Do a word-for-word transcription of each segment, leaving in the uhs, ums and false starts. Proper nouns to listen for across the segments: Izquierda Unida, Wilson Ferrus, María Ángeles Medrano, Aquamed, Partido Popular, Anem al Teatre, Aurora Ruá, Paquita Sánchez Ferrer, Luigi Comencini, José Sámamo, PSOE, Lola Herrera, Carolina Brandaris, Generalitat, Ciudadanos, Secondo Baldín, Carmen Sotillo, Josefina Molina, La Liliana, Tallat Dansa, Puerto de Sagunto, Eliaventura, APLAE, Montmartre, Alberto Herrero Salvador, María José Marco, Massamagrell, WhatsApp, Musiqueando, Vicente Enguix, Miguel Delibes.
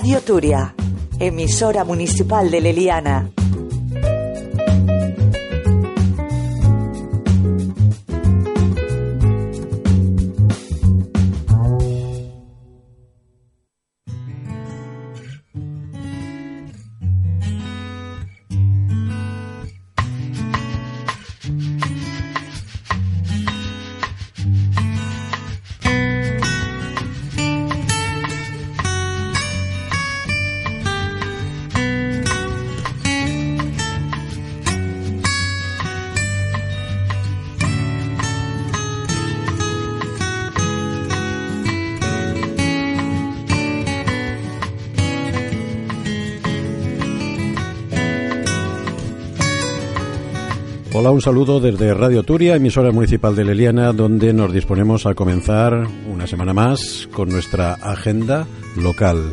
Radio Turia, emisora municipal de l'Eliana. Hola, un saludo desde Radio Turia, emisora municipal de l'Eliana, donde nos disponemos a comenzar una semana más con nuestra agenda local.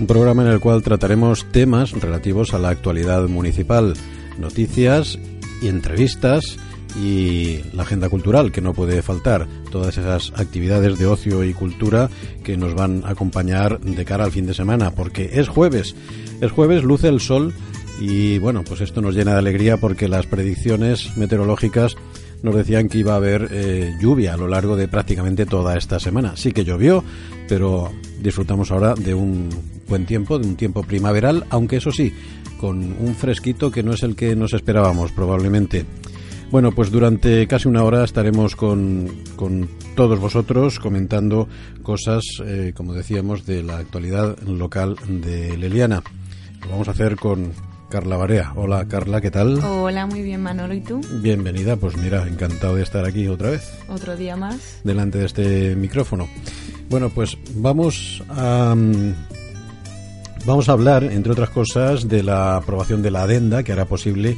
Un programa en el cual trataremos temas relativos a la actualidad municipal, noticias y entrevistas y la agenda cultural, que no puede faltar, todas esas actividades de ocio y cultura que nos van a acompañar de cara al fin de semana, porque es jueves, es jueves, luce el sol y bueno, pues esto nos llena de alegría porque las predicciones meteorológicas nos decían que iba a haber eh, lluvia a lo largo de prácticamente toda esta semana. Sí que llovió, pero disfrutamos ahora de un buen tiempo, de un tiempo primaveral, aunque eso sí, con un fresquito que no es el que nos esperábamos probablemente. Bueno, pues durante casi una hora estaremos con, con todos vosotros comentando cosas, eh, como decíamos, de la actualidad local de l'Eliana. Lo vamos a hacer con Carla Varea. Hola, Carla, ¿qué tal? Hola, muy bien, Manolo, ¿y tú? Bienvenida, pues mira, encantado de estar aquí otra vez. Otro día más. Delante de este micrófono. Bueno, pues vamos a... Um, vamos a hablar, entre otras cosas, de la aprobación de la adenda que hará posible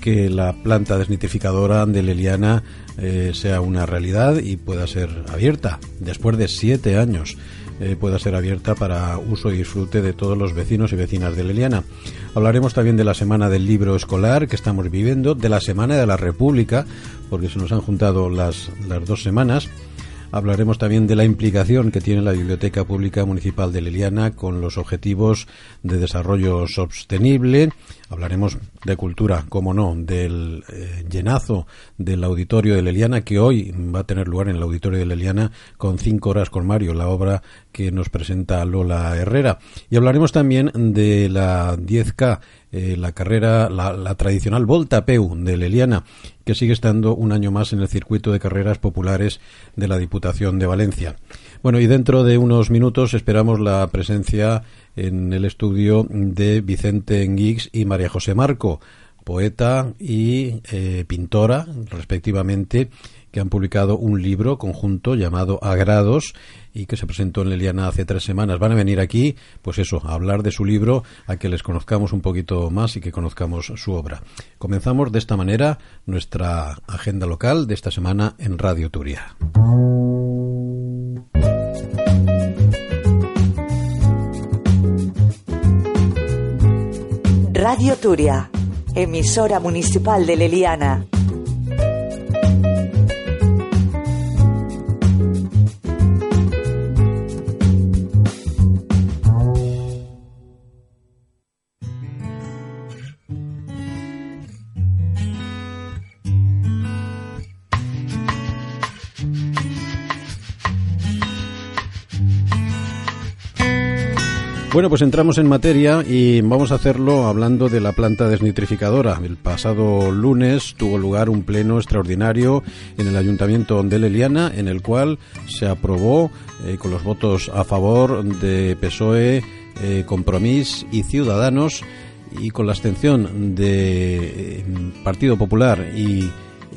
que la planta desnitrificadora de l'Eliana eh, sea una realidad y pueda ser abierta, después de siete años, eh, pueda ser abierta para uso y disfrute de todos los vecinos y vecinas de l'Eliana. Hablaremos también de la Semana del Libro Escolar que estamos viviendo, de la Semana de la República, porque se nos han juntado las, las dos semanas. Hablaremos también de la implicación que tiene la Biblioteca Pública Municipal de l'Eliana con los objetivos de desarrollo sostenible. Hablaremos de cultura, como no, del eh, llenazo del auditorio de l'Eliana, que hoy va a tener lugar en el auditorio de l'Eliana con cinco horas con Mario, la obra que nos presenta Lola Herrera. Y hablaremos también de la diez K, eh, la carrera, la, la tradicional Volta Peu de l'Eliana, que sigue estando un año más en el circuito de carreras populares de la Diputación de Valencia. Bueno, y dentro de unos minutos esperamos la presencia en el estudio de Vicente Enguix y María José Marco, poeta y eh, pintora, respectivamente, que han publicado un libro conjunto llamado Agrados y que se presentó en l'Eliana hace tres semanas. Van a venir aquí, pues eso, a hablar de su libro, a que les conozcamos un poquito más y que conozcamos su obra. Comenzamos de esta manera nuestra agenda local de esta semana en Radio Turia. Radio Turia, emisora municipal de l'Eliana. Bueno, pues entramos en materia y vamos a hacerlo hablando de la planta desnitrificadora. El pasado lunes tuvo lugar un pleno extraordinario en el Ayuntamiento de l'Eliana, en el cual se aprobó eh, con los votos a favor de P S O E, eh, Compromís y Ciudadanos, y con la abstención de eh, Partido Popular y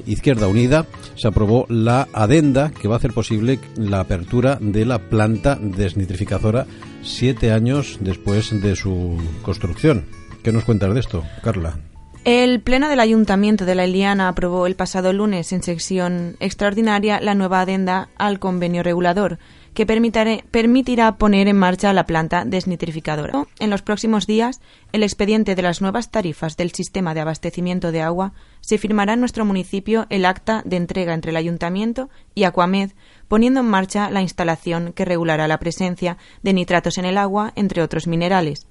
Izquierda Unida, se aprobó la adenda que va a hacer posible la apertura de la planta desnitrificadora siete años después de su construcción. ¿Qué nos cuentas de esto, Carla? El Pleno del Ayuntamiento de l'Eliana aprobó el pasado lunes en sesión extraordinaria la nueva adenda al convenio regulador, que permitirá poner en marcha la planta desnitrificadora. En los próximos días, el expediente de las nuevas tarifas del sistema de abastecimiento de agua se firmará en nuestro municipio el acta de entrega entre el Ayuntamiento y Aquamed, poniendo en marcha la instalación que regulará la presencia de nitratos en el agua, entre otros minerales.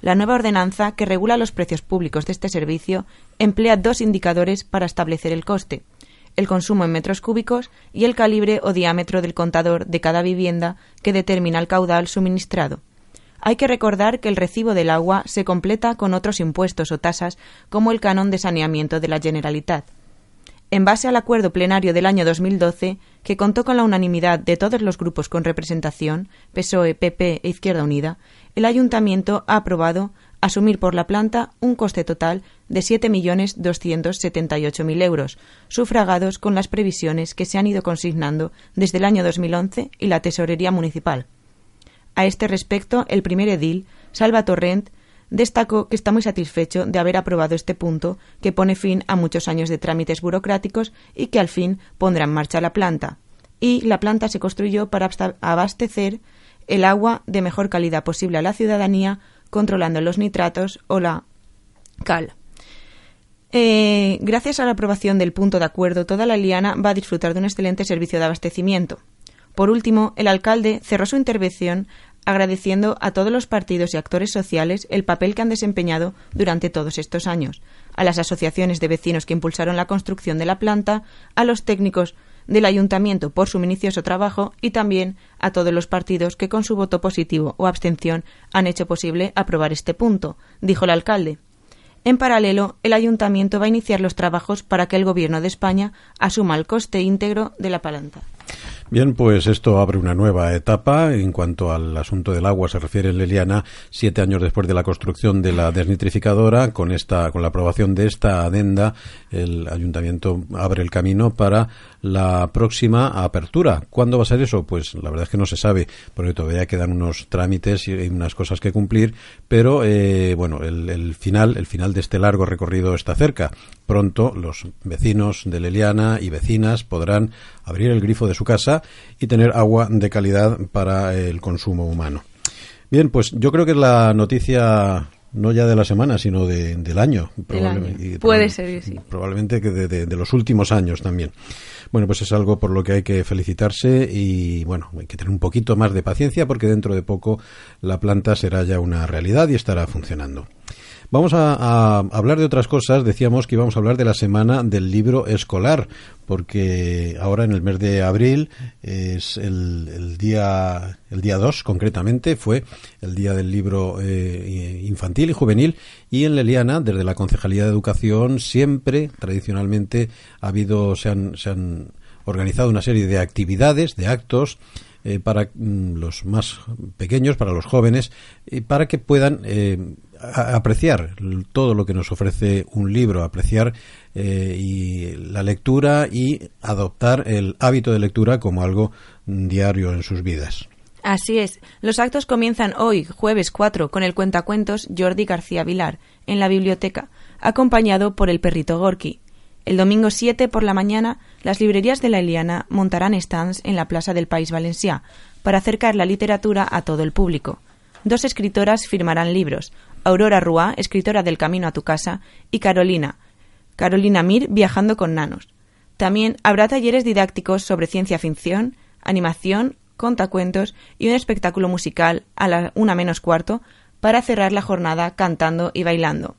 La nueva ordenanza, que regula los precios públicos de este servicio, emplea dos indicadores para establecer el coste: el consumo en metros cúbicos y el calibre o diámetro del contador de cada vivienda, que determina el caudal suministrado. Hay que recordar que el recibo del agua se completa con otros impuestos o tasas, como el canon de saneamiento de la Generalitat. En base al acuerdo plenario del año dos mil doce, que contó con la unanimidad de todos los grupos con representación, P S O E, P P e Izquierda Unida, el Ayuntamiento ha aprobado asumir por la planta un coste total de siete millones doscientos setenta y ocho mil euros, sufragados con las previsiones que se han ido consignando desde el año dos mil once y la Tesorería Municipal. A este respecto, el primer edil, Salva Torrent, destacó que está muy satisfecho de haber aprobado este punto, que pone fin a muchos años de trámites burocráticos y que al fin pondrá en marcha la planta. Y la planta se construyó para abastecer el agua de mejor calidad posible a la ciudadanía, controlando los nitratos o la cal. Eh, gracias a la aprobación del punto de acuerdo, toda la Liliana va a disfrutar de un excelente servicio de abastecimiento. Por último, el alcalde cerró su intervención agradeciendo a todos los partidos y actores sociales el papel que han desempeñado durante todos estos años, a las asociaciones de vecinos que impulsaron la construcción de la planta, a los técnicos del Ayuntamiento por su minucioso trabajo y también a todos los partidos que con su voto positivo o abstención han hecho posible aprobar este punto, dijo el alcalde. En paralelo, el Ayuntamiento va a iniciar los trabajos para que el Gobierno de España asuma el coste íntegro de la planta. Bien, pues esto abre una nueva etapa. En cuanto al asunto del agua se refiere l'Eliana, siete años después de la construcción de la desnitrificadora, con esta, con la aprobación de esta adenda, el Ayuntamiento abre el camino para la próxima apertura. ¿Cuándo va a ser eso? Pues la verdad es que no se sabe, porque todavía quedan unos trámites y unas cosas que cumplir, pero eh, bueno, el, el final, el final de este largo recorrido está cerca. Pronto los vecinos de l'Eliana y vecinas podrán abrir el grifo de su casa y tener agua de calidad para el consumo humano. Bien, pues yo creo que es la noticia no ya de la semana, sino de, del año. Probablemente, año. Puede y, ser, sí. Probablemente que de, de, de los últimos años también. Bueno, pues es algo por lo que hay que felicitarse y, bueno, hay que tener un poquito más de paciencia porque dentro de poco la planta será ya una realidad y estará funcionando. Vamos a, a hablar de otras cosas. Decíamos que íbamos a hablar de la semana del libro escolar, porque ahora en el mes de abril es el, el día el día dos, concretamente, fue el día del libro eh, infantil y juvenil, y en l'Eliana, desde la Concejalía de Educación, siempre, tradicionalmente, ha habido se han, se han organizado una serie de actividades, de actos, eh, para mm, los más pequeños, para los jóvenes, eh, para que puedan Eh, apreciar todo lo que nos ofrece un libro, apreciar eh, y la lectura y adoptar el hábito de lectura como algo diario en sus vidas. Así es. Los actos comienzan hoy, jueves cuatro, con el cuentacuentos Jordi García Vilar, en la biblioteca, acompañado por el perrito Gorky. El domingo siete por la mañana, las librerías de la l'Eliana montarán stands en la plaza del País Valencià para acercar la literatura a todo el público. Dos escritoras firmarán libros: Aurora Ruá, escritora del Camino a tu casa, y Carolina, Carolina Mir, viajando con nanos. También habrá talleres didácticos sobre ciencia ficción, animación, contacuentos y un espectáculo musical a la una menos cuarto para cerrar la jornada cantando y bailando.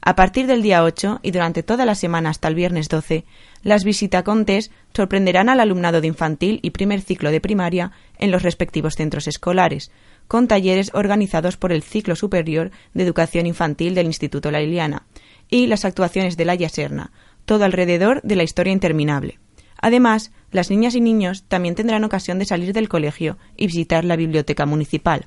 A partir del día ocho y durante toda la semana hasta el viernes doce, las visitacontes sorprenderán al alumnado de infantil y primer ciclo de primaria en los respectivos centros escolares, con talleres organizados por el Ciclo Superior de Educación Infantil del Instituto La Liliana y las actuaciones de la Yaserna, todo alrededor de la historia interminable. Además, las niñas y niños también tendrán ocasión de salir del colegio y visitar la biblioteca municipal.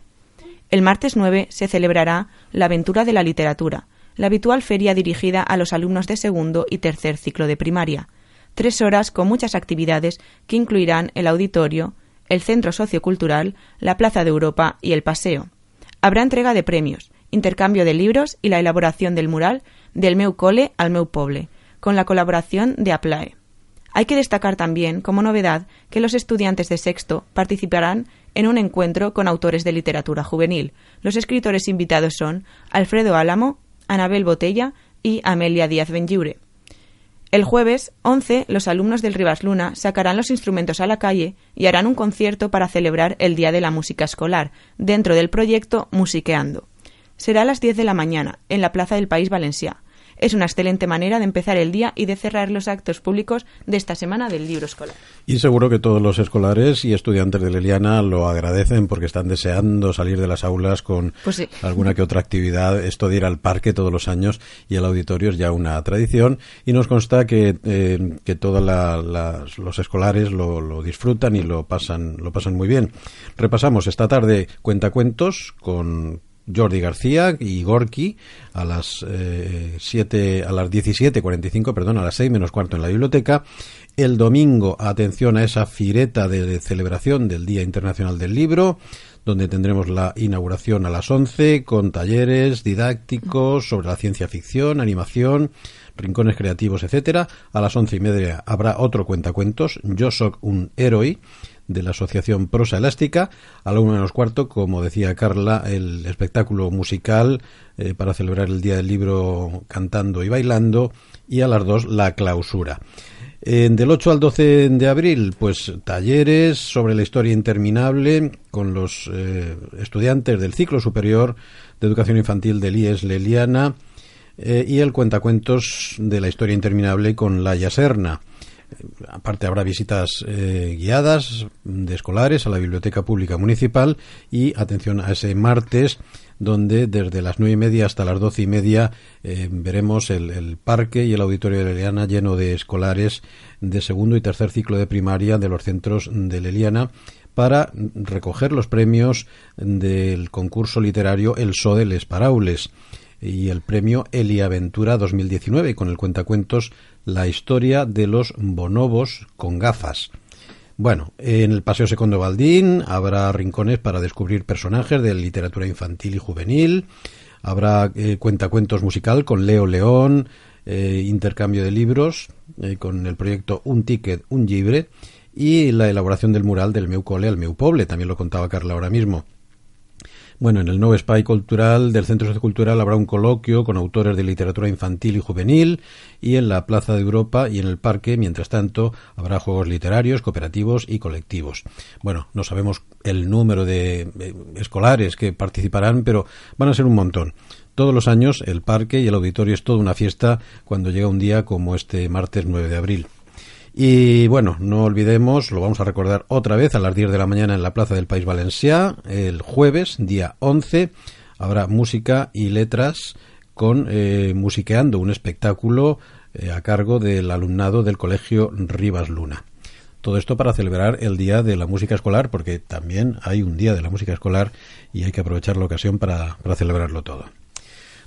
El martes nueve se celebrará la Aventura de la Literatura, la habitual feria dirigida a los alumnos de segundo y tercer ciclo de primaria. Tres horas con muchas actividades que incluirán el auditorio, el Centro Sociocultural, la Plaza de Europa y el Paseo. Habrá entrega de premios, intercambio de libros y la elaboración del mural Del meu cole al meu poble, con la colaboración de Aplae. Hay que destacar también, como novedad, que los estudiantes de sexto participarán en un encuentro con autores de literatura juvenil. Los escritores invitados son Alfredo Álamo, Anabel Botella y Amelia Díaz Benlliure. El jueves once, los alumnos del Rivas Luna sacarán los instrumentos a la calle y harán un concierto para celebrar el Día de la Música Escolar, dentro del proyecto Musiqueando. Será a las diez de la mañana, en la Plaza del País Valencià. Es una excelente manera de empezar el día y de cerrar los actos públicos de esta semana del libro escolar. Y seguro que todos los escolares y estudiantes de l'Eliana lo agradecen porque están deseando salir de las aulas con pues sí. alguna que otra actividad. Esto de ir al parque todos los años y al auditorio es ya una tradición y nos consta que, eh, que todos la, la, los escolares lo, lo disfrutan y lo pasan, lo pasan muy bien. Repasamos esta tarde Cuentacuentos con Jordi García y Gorki a las eh, siete, a las diecisiete cuarenta y cinco, perdón, a las seis menos cuarto en la biblioteca. El domingo, atención a esa fireta de celebración del Día Internacional del Libro, donde tendremos la inauguración a las once con talleres didácticos sobre la ciencia ficción, animación, rincones creativos, etcétera. A las once y media habrá otro cuentacuentos, Yo soc un héroe, de la Asociación Prosa Elástica. A la una menos cuarto, como decía Carla, el espectáculo musical eh, para celebrar el Día del Libro cantando y bailando, y a las dos la clausura. Eh, del ocho al doce de abril, pues talleres sobre la historia interminable con los eh, estudiantes del ciclo superior de educación infantil del I E S l'Eliana eh, y el cuentacuentos de la historia interminable con la Yaserna. Aparte habrá visitas eh, guiadas de escolares a la Biblioteca Pública Municipal y atención a ese martes donde desde las nueve y media hasta las doce y media eh, veremos el, el parque y el auditorio de l'Eliana lleno de escolares de segundo y tercer ciclo de primaria de los centros de l'Eliana para recoger los premios del concurso literario El So de les Paraules y el premio Eliaventura dos mil diecinueve con el cuentacuentos La historia de los bonobos con gafas. Bueno, en el Paseo Secondo Baldín habrá rincones para descubrir personajes de literatura infantil y juvenil, habrá eh, cuentacuentos musical con Leo León, eh, intercambio de libros eh, con el proyecto Un ticket, un llibre y la elaboración del mural del meu cole al meu poble, también lo contaba Carla ahora mismo. Bueno, en el nou espai cultural del Centro Sociocultural habrá un coloquio con autores de literatura infantil y juvenil y en la Plaza de Europa y en el parque, mientras tanto, habrá juegos literarios, cooperativos y colectivos. Bueno, no sabemos el número de escolares que participarán, pero van a ser un montón. Todos los años el parque y el auditorio es toda una fiesta cuando llega un día como este martes nueve de abril. Y bueno, no olvidemos, lo vamos a recordar otra vez a las diez de la mañana en la Plaza del País Valencià, el jueves, día once, habrá música y letras con eh, Musiqueando, un espectáculo eh, a cargo del alumnado del Colegio Rivas Luna. Todo esto para celebrar el Día de la Música Escolar, porque también hay un Día de la Música Escolar y hay que aprovechar la ocasión para, para celebrarlo todo.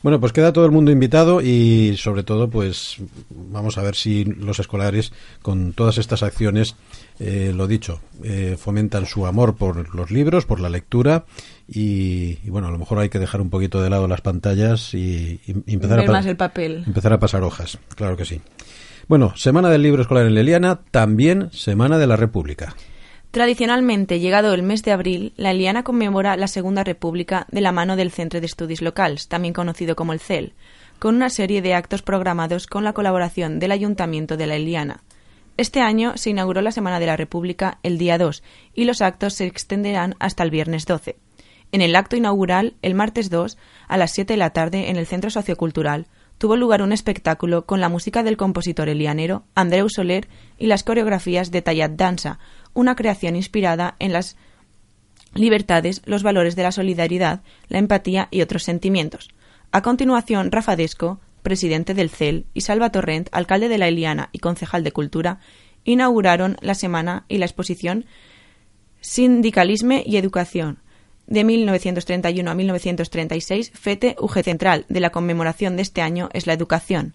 Bueno, pues queda todo el mundo invitado y sobre todo pues vamos a ver si los escolares con todas estas acciones, eh, lo dicho, eh, fomentan su amor por los libros, por la lectura y, y bueno, a lo mejor hay que dejar un poquito de lado las pantallas y, y empezar, ver a más el papel. empezar a pasar hojas, claro que sí. Bueno, Semana del Libro Escolar en l'Eliana, también Semana de la República. Tradicionalmente, llegado el mes de abril, la l'Eliana conmemora la Segunda República de la mano del Centre d'Estudis Locals, también conocido como el C E L, con una serie de actos programados con la colaboración del Ayuntamiento de la l'Eliana. Este año se inauguró la Semana de la República el día dos y los actos se extenderán hasta el viernes doce. En el acto inaugural, el martes dos, a las siete de la tarde en el Centro Sociocultural, tuvo lugar un espectáculo con la música del compositor elianero Andreu Soler y las coreografías de Tallat Dansa, una creación inspirada en las libertades, los valores de la solidaridad, la empatía y otros sentimientos. A continuación, Rafa Desco, presidente del C E L, y Salva Torrent, alcalde de la l'Eliana y concejal de Cultura, inauguraron la semana y la exposición Sindicalisme y Educación, de mil novecientos treinta y uno a mil novecientos treinta y seis, FETE-U G T central de la conmemoración de este año es la educación.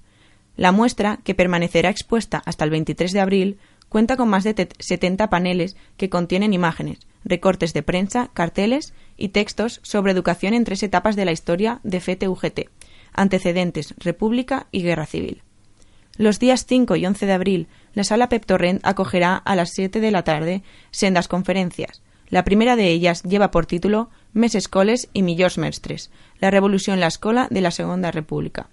La muestra, que permanecerá expuesta hasta el veintitrés de abril, cuenta con más de te- setenta paneles que contienen imágenes, recortes de prensa, carteles y textos sobre educación en tres etapas de la historia de FETE-U G T, antecedentes, república y guerra civil. Los días cinco y once de abril, la sala P E P Torrent acogerá a las siete de la tarde sendas conferencias. La primera de ellas lleva por título «Mes escoles y millors mestres, la revolución en la escola de la Segunda República»,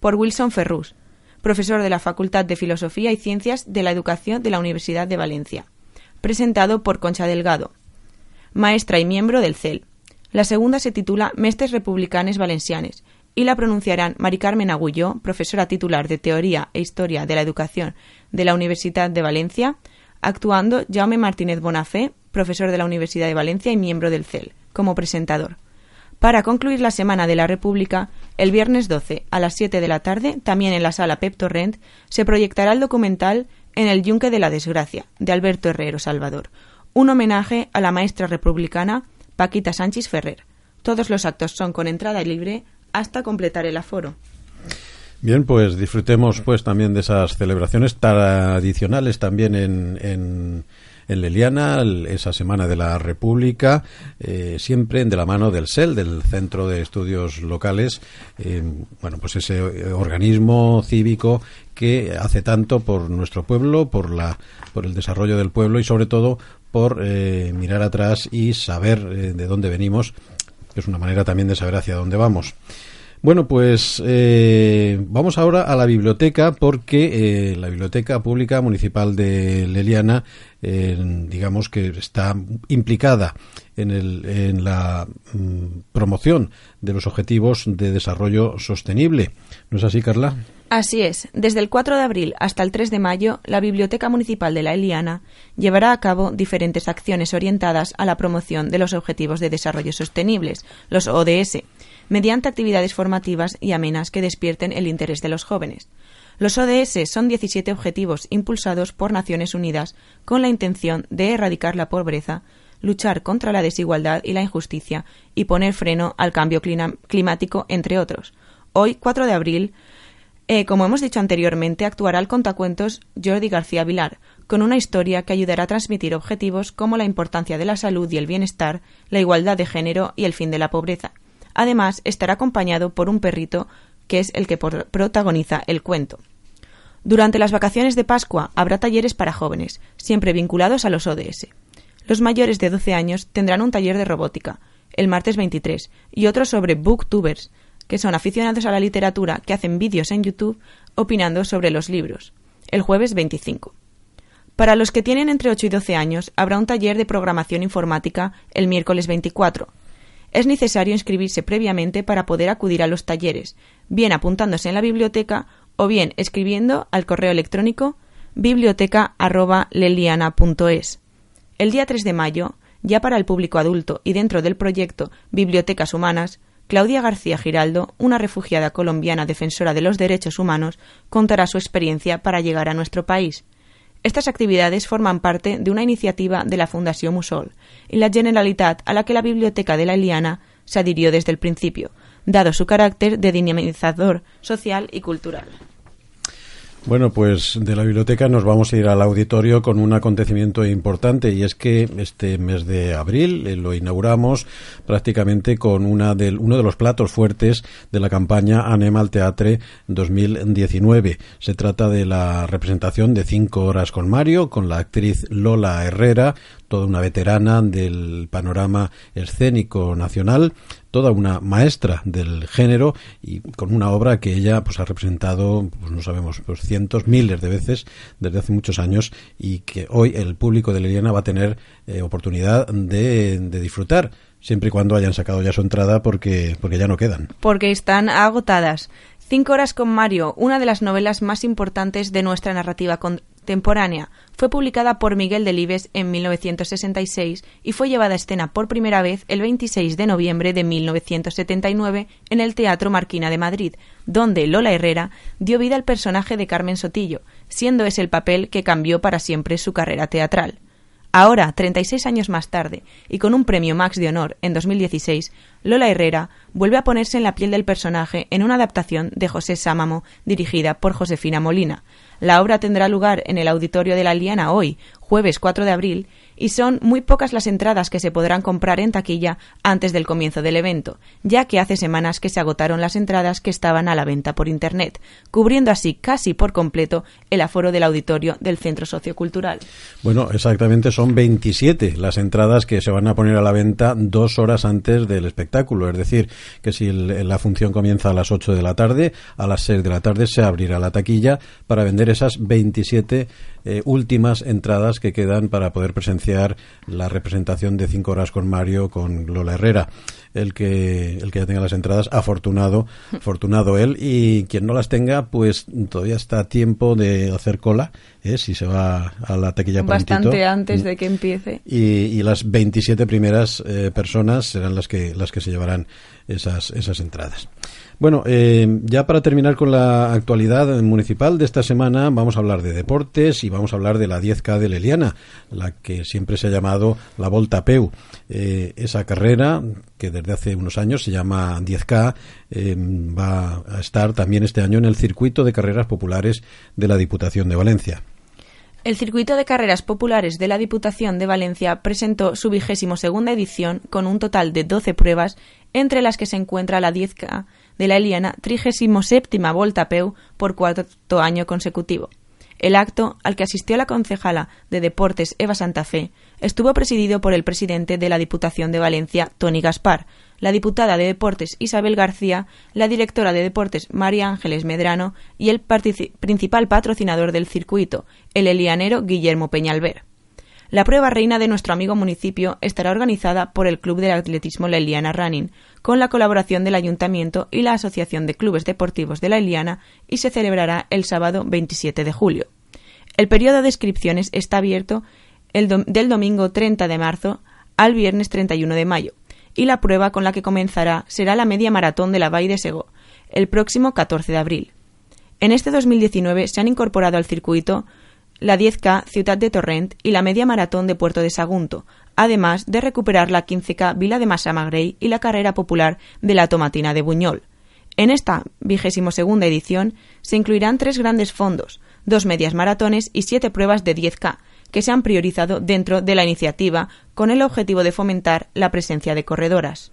por Wilson Ferrus, profesor de la Facultad de Filosofía y Ciencias de la Educación de la Universidad de Valencia, presentado por Concha Delgado, maestra y miembro del C E L. La segunda se titula «Mestres republicanes valencianes» y la pronunciarán Mari Carmen Agulló, profesora titular de Teoría e Historia de la Educación de la Universidad de Valencia, actuando Jaume Martínez Bonafé, profesor de la Universidad de Valencia y miembro del C E L, como presentador. Para concluir la Semana de la República, el viernes doce a las siete de la tarde, también en la sala P E P Torrent, se proyectará el documental En el yunque de la desgracia, de Alberto Herrero Salvador, un homenaje a la maestra republicana Paquita Sánchez Ferrer. Todos los actos son con entrada libre hasta completar el aforo. Bien, pues disfrutemos pues también de esas celebraciones tradicionales también en, en, en l'Eliana, esa Semana de la República, eh, siempre de la mano del C E L, del Centro de Estudios Locales, eh, bueno, pues ese organismo cívico que hace tanto por nuestro pueblo, por la, por el desarrollo del pueblo y sobre todo por eh, mirar atrás y saber eh, de dónde venimos, que es una manera también de saber hacia dónde vamos. Bueno, pues eh, vamos ahora a la biblioteca, porque eh, la Biblioteca Pública Municipal de l'Eliana, eh, digamos que está implicada en, el, en la mm, promoción de los objetivos de desarrollo sostenible. ¿No es así, Carla? Así es. Desde el cuatro de abril hasta el tres de mayo, la Biblioteca Municipal de l'Eliana llevará a cabo diferentes acciones orientadas a la promoción de los objetivos de desarrollo sostenibles, los O D S, mediante actividades formativas y amenas que despierten el interés de los jóvenes. Los O D S son diecisiete objetivos impulsados por Naciones Unidas con la intención de erradicar la pobreza, luchar contra la desigualdad y la injusticia y poner freno al cambio climático, entre otros. Hoy, cuatro de abril, eh, como hemos dicho anteriormente, actuará el contacuentos Jordi García Vilar, con una historia que ayudará a transmitir objetivos como la importancia de la salud y el bienestar, la igualdad de género y el fin de la pobreza. Además, estará acompañado por un perrito, que es el que por- protagoniza el cuento. Durante las vacaciones de Pascua habrá talleres para jóvenes, siempre vinculados a los O D S. Los mayores de doce años tendrán un taller de robótica, el martes veintitrés, y otro sobre booktubers, que son aficionados a la literatura que hacen vídeos en YouTube opinando sobre los libros, el jueves veinticinco. Para los que tienen entre ocho y doce años, habrá un taller de programación informática el miércoles veinticuatro. Es necesario inscribirse previamente para poder acudir a los talleres, bien apuntándose en la biblioteca o bien escribiendo al correo electrónico biblioteca arroba leliana punto es. El día tres de mayo, ya para el público adulto y dentro del proyecto Bibliotecas Humanas, Claudia García Giraldo, una refugiada colombiana defensora de los derechos humanos, contará su experiencia para llegar a nuestro país. Estas actividades forman parte de una iniciativa de la Fundación Musol y la Generalitat, a la que la Biblioteca de l'Eliana se adhirió desde el principio, dado su carácter de dinamizador social y cultural. Bueno, pues de la biblioteca nos vamos a ir al auditorio con un acontecimiento importante, y es que este mes de abril eh, lo inauguramos prácticamente con una del, uno de los platos fuertes de la campaña Anem al Teatre dos mil diecinueve. Se trata de la representación de Cinco horas con Mario, con la actriz Lola Herrera, toda una veterana del panorama escénico nacional, toda una maestra del género, y con una obra que ella pues ha representado, pues no sabemos, pues cientos, miles de veces desde hace muchos años, y que hoy el público de l'Eliana va a tener eh, oportunidad de, de disfrutar, siempre y cuando hayan sacado ya su entrada, porque, porque ya no quedan. Porque están agotadas. Cinco horas con Mario, una de las novelas más importantes de nuestra narrativa contemporánea, fue publicada por Miguel Delibes en mil novecientos sesenta y seis y fue llevada a escena por primera vez el veintiséis de noviembre de mil novecientos setenta y nueve en el Teatro Marquina de Madrid, donde Lola Herrera dio vida al personaje de Carmen Sotillo, siendo ese el papel que cambió para siempre su carrera teatral. Ahora, treinta y seis años más tarde, y con un premio Max de Honor en dos mil dieciséis, Lola Herrera vuelve a ponerse en la piel del personaje en una adaptación de José Sámamo, dirigida por Josefina Molina. La obra tendrá lugar en el Auditorio de l'Eliana hoy, jueves cuatro de abril, y son muy pocas las entradas que se podrán comprar en taquilla antes del comienzo del evento, ya que hace semanas que se agotaron las entradas que estaban a la venta por Internet, cubriendo así casi por completo el aforo del auditorio del Centro Sociocultural. Bueno, exactamente son veintisiete las entradas que se van a poner a la venta dos horas antes del espectáculo, es decir, que si la función comienza a las ocho de la tarde, a las seis de la tarde se abrirá la taquilla para vender esas veintisiete eh, últimas entradas que quedan para poder presenciar la representación de cinco horas con Mario, con Lola Herrera. El que el que ya tenga las entradas, afortunado, afortunado él, y quien no las tenga, pues todavía está a tiempo de hacer cola, ¿eh? Si se va a la taquilla prontito. Bastante antes de que empiece. Y, y las veintisiete primeras eh, personas serán las que las que se llevarán esas esas entradas. Bueno, eh, ya para terminar con la actualidad municipal de esta semana, vamos a hablar de deportes y vamos a hablar de la diez K de l'Eliana, la que siempre se ha llamado la Volta a Peu. Eh, esa carrera que desde hace unos años se llama diez K, eh, va a estar también este año en el circuito de carreras populares de la Diputación de Valencia. El circuito de carreras populares de la Diputación de Valencia presentó su vigésimo segunda edición con un total de doce pruebas, entre las que se encuentra la diez K de l'Eliana, trigésima séptima Volta a Peu por cuarto año consecutivo. El acto, al que asistió la concejala de Deportes Eva Santa Fe, estuvo presidido por el presidente de la Diputación de Valencia, Toni Gaspar, la diputada de Deportes Isabel García, la directora de Deportes María Ángeles Medrano y el partic- principal patrocinador del circuito, el elianero Guillermo Peñalver. La prueba reina de nuestro amigo municipio estará organizada por el Club del Atletismo La Liliana Running, con la colaboración del Ayuntamiento y la Asociación de Clubes Deportivos de La Liliana, y se celebrará el sábado veintisiete de julio. El periodo de inscripciones está abierto el dom- del domingo treinta de marzo al viernes treinta y uno de mayo. Y la prueba con la que comenzará será la media maratón de la Vall de Segó, el próximo catorce de abril. En este dos mil diecinueve se han incorporado al circuito la diez K Ciutat de Torrent y la media maratón de Puerto de Sagunto, además de recuperar la quince K Vila de Massamagrell y la carrera popular de la Tomatina de Buñol. En esta vigésima segunda edición se incluirán tres grandes fondos, dos medias maratones y siete pruebas de diez K, que se han priorizado dentro de la iniciativa con el objetivo de fomentar la presencia de corredoras.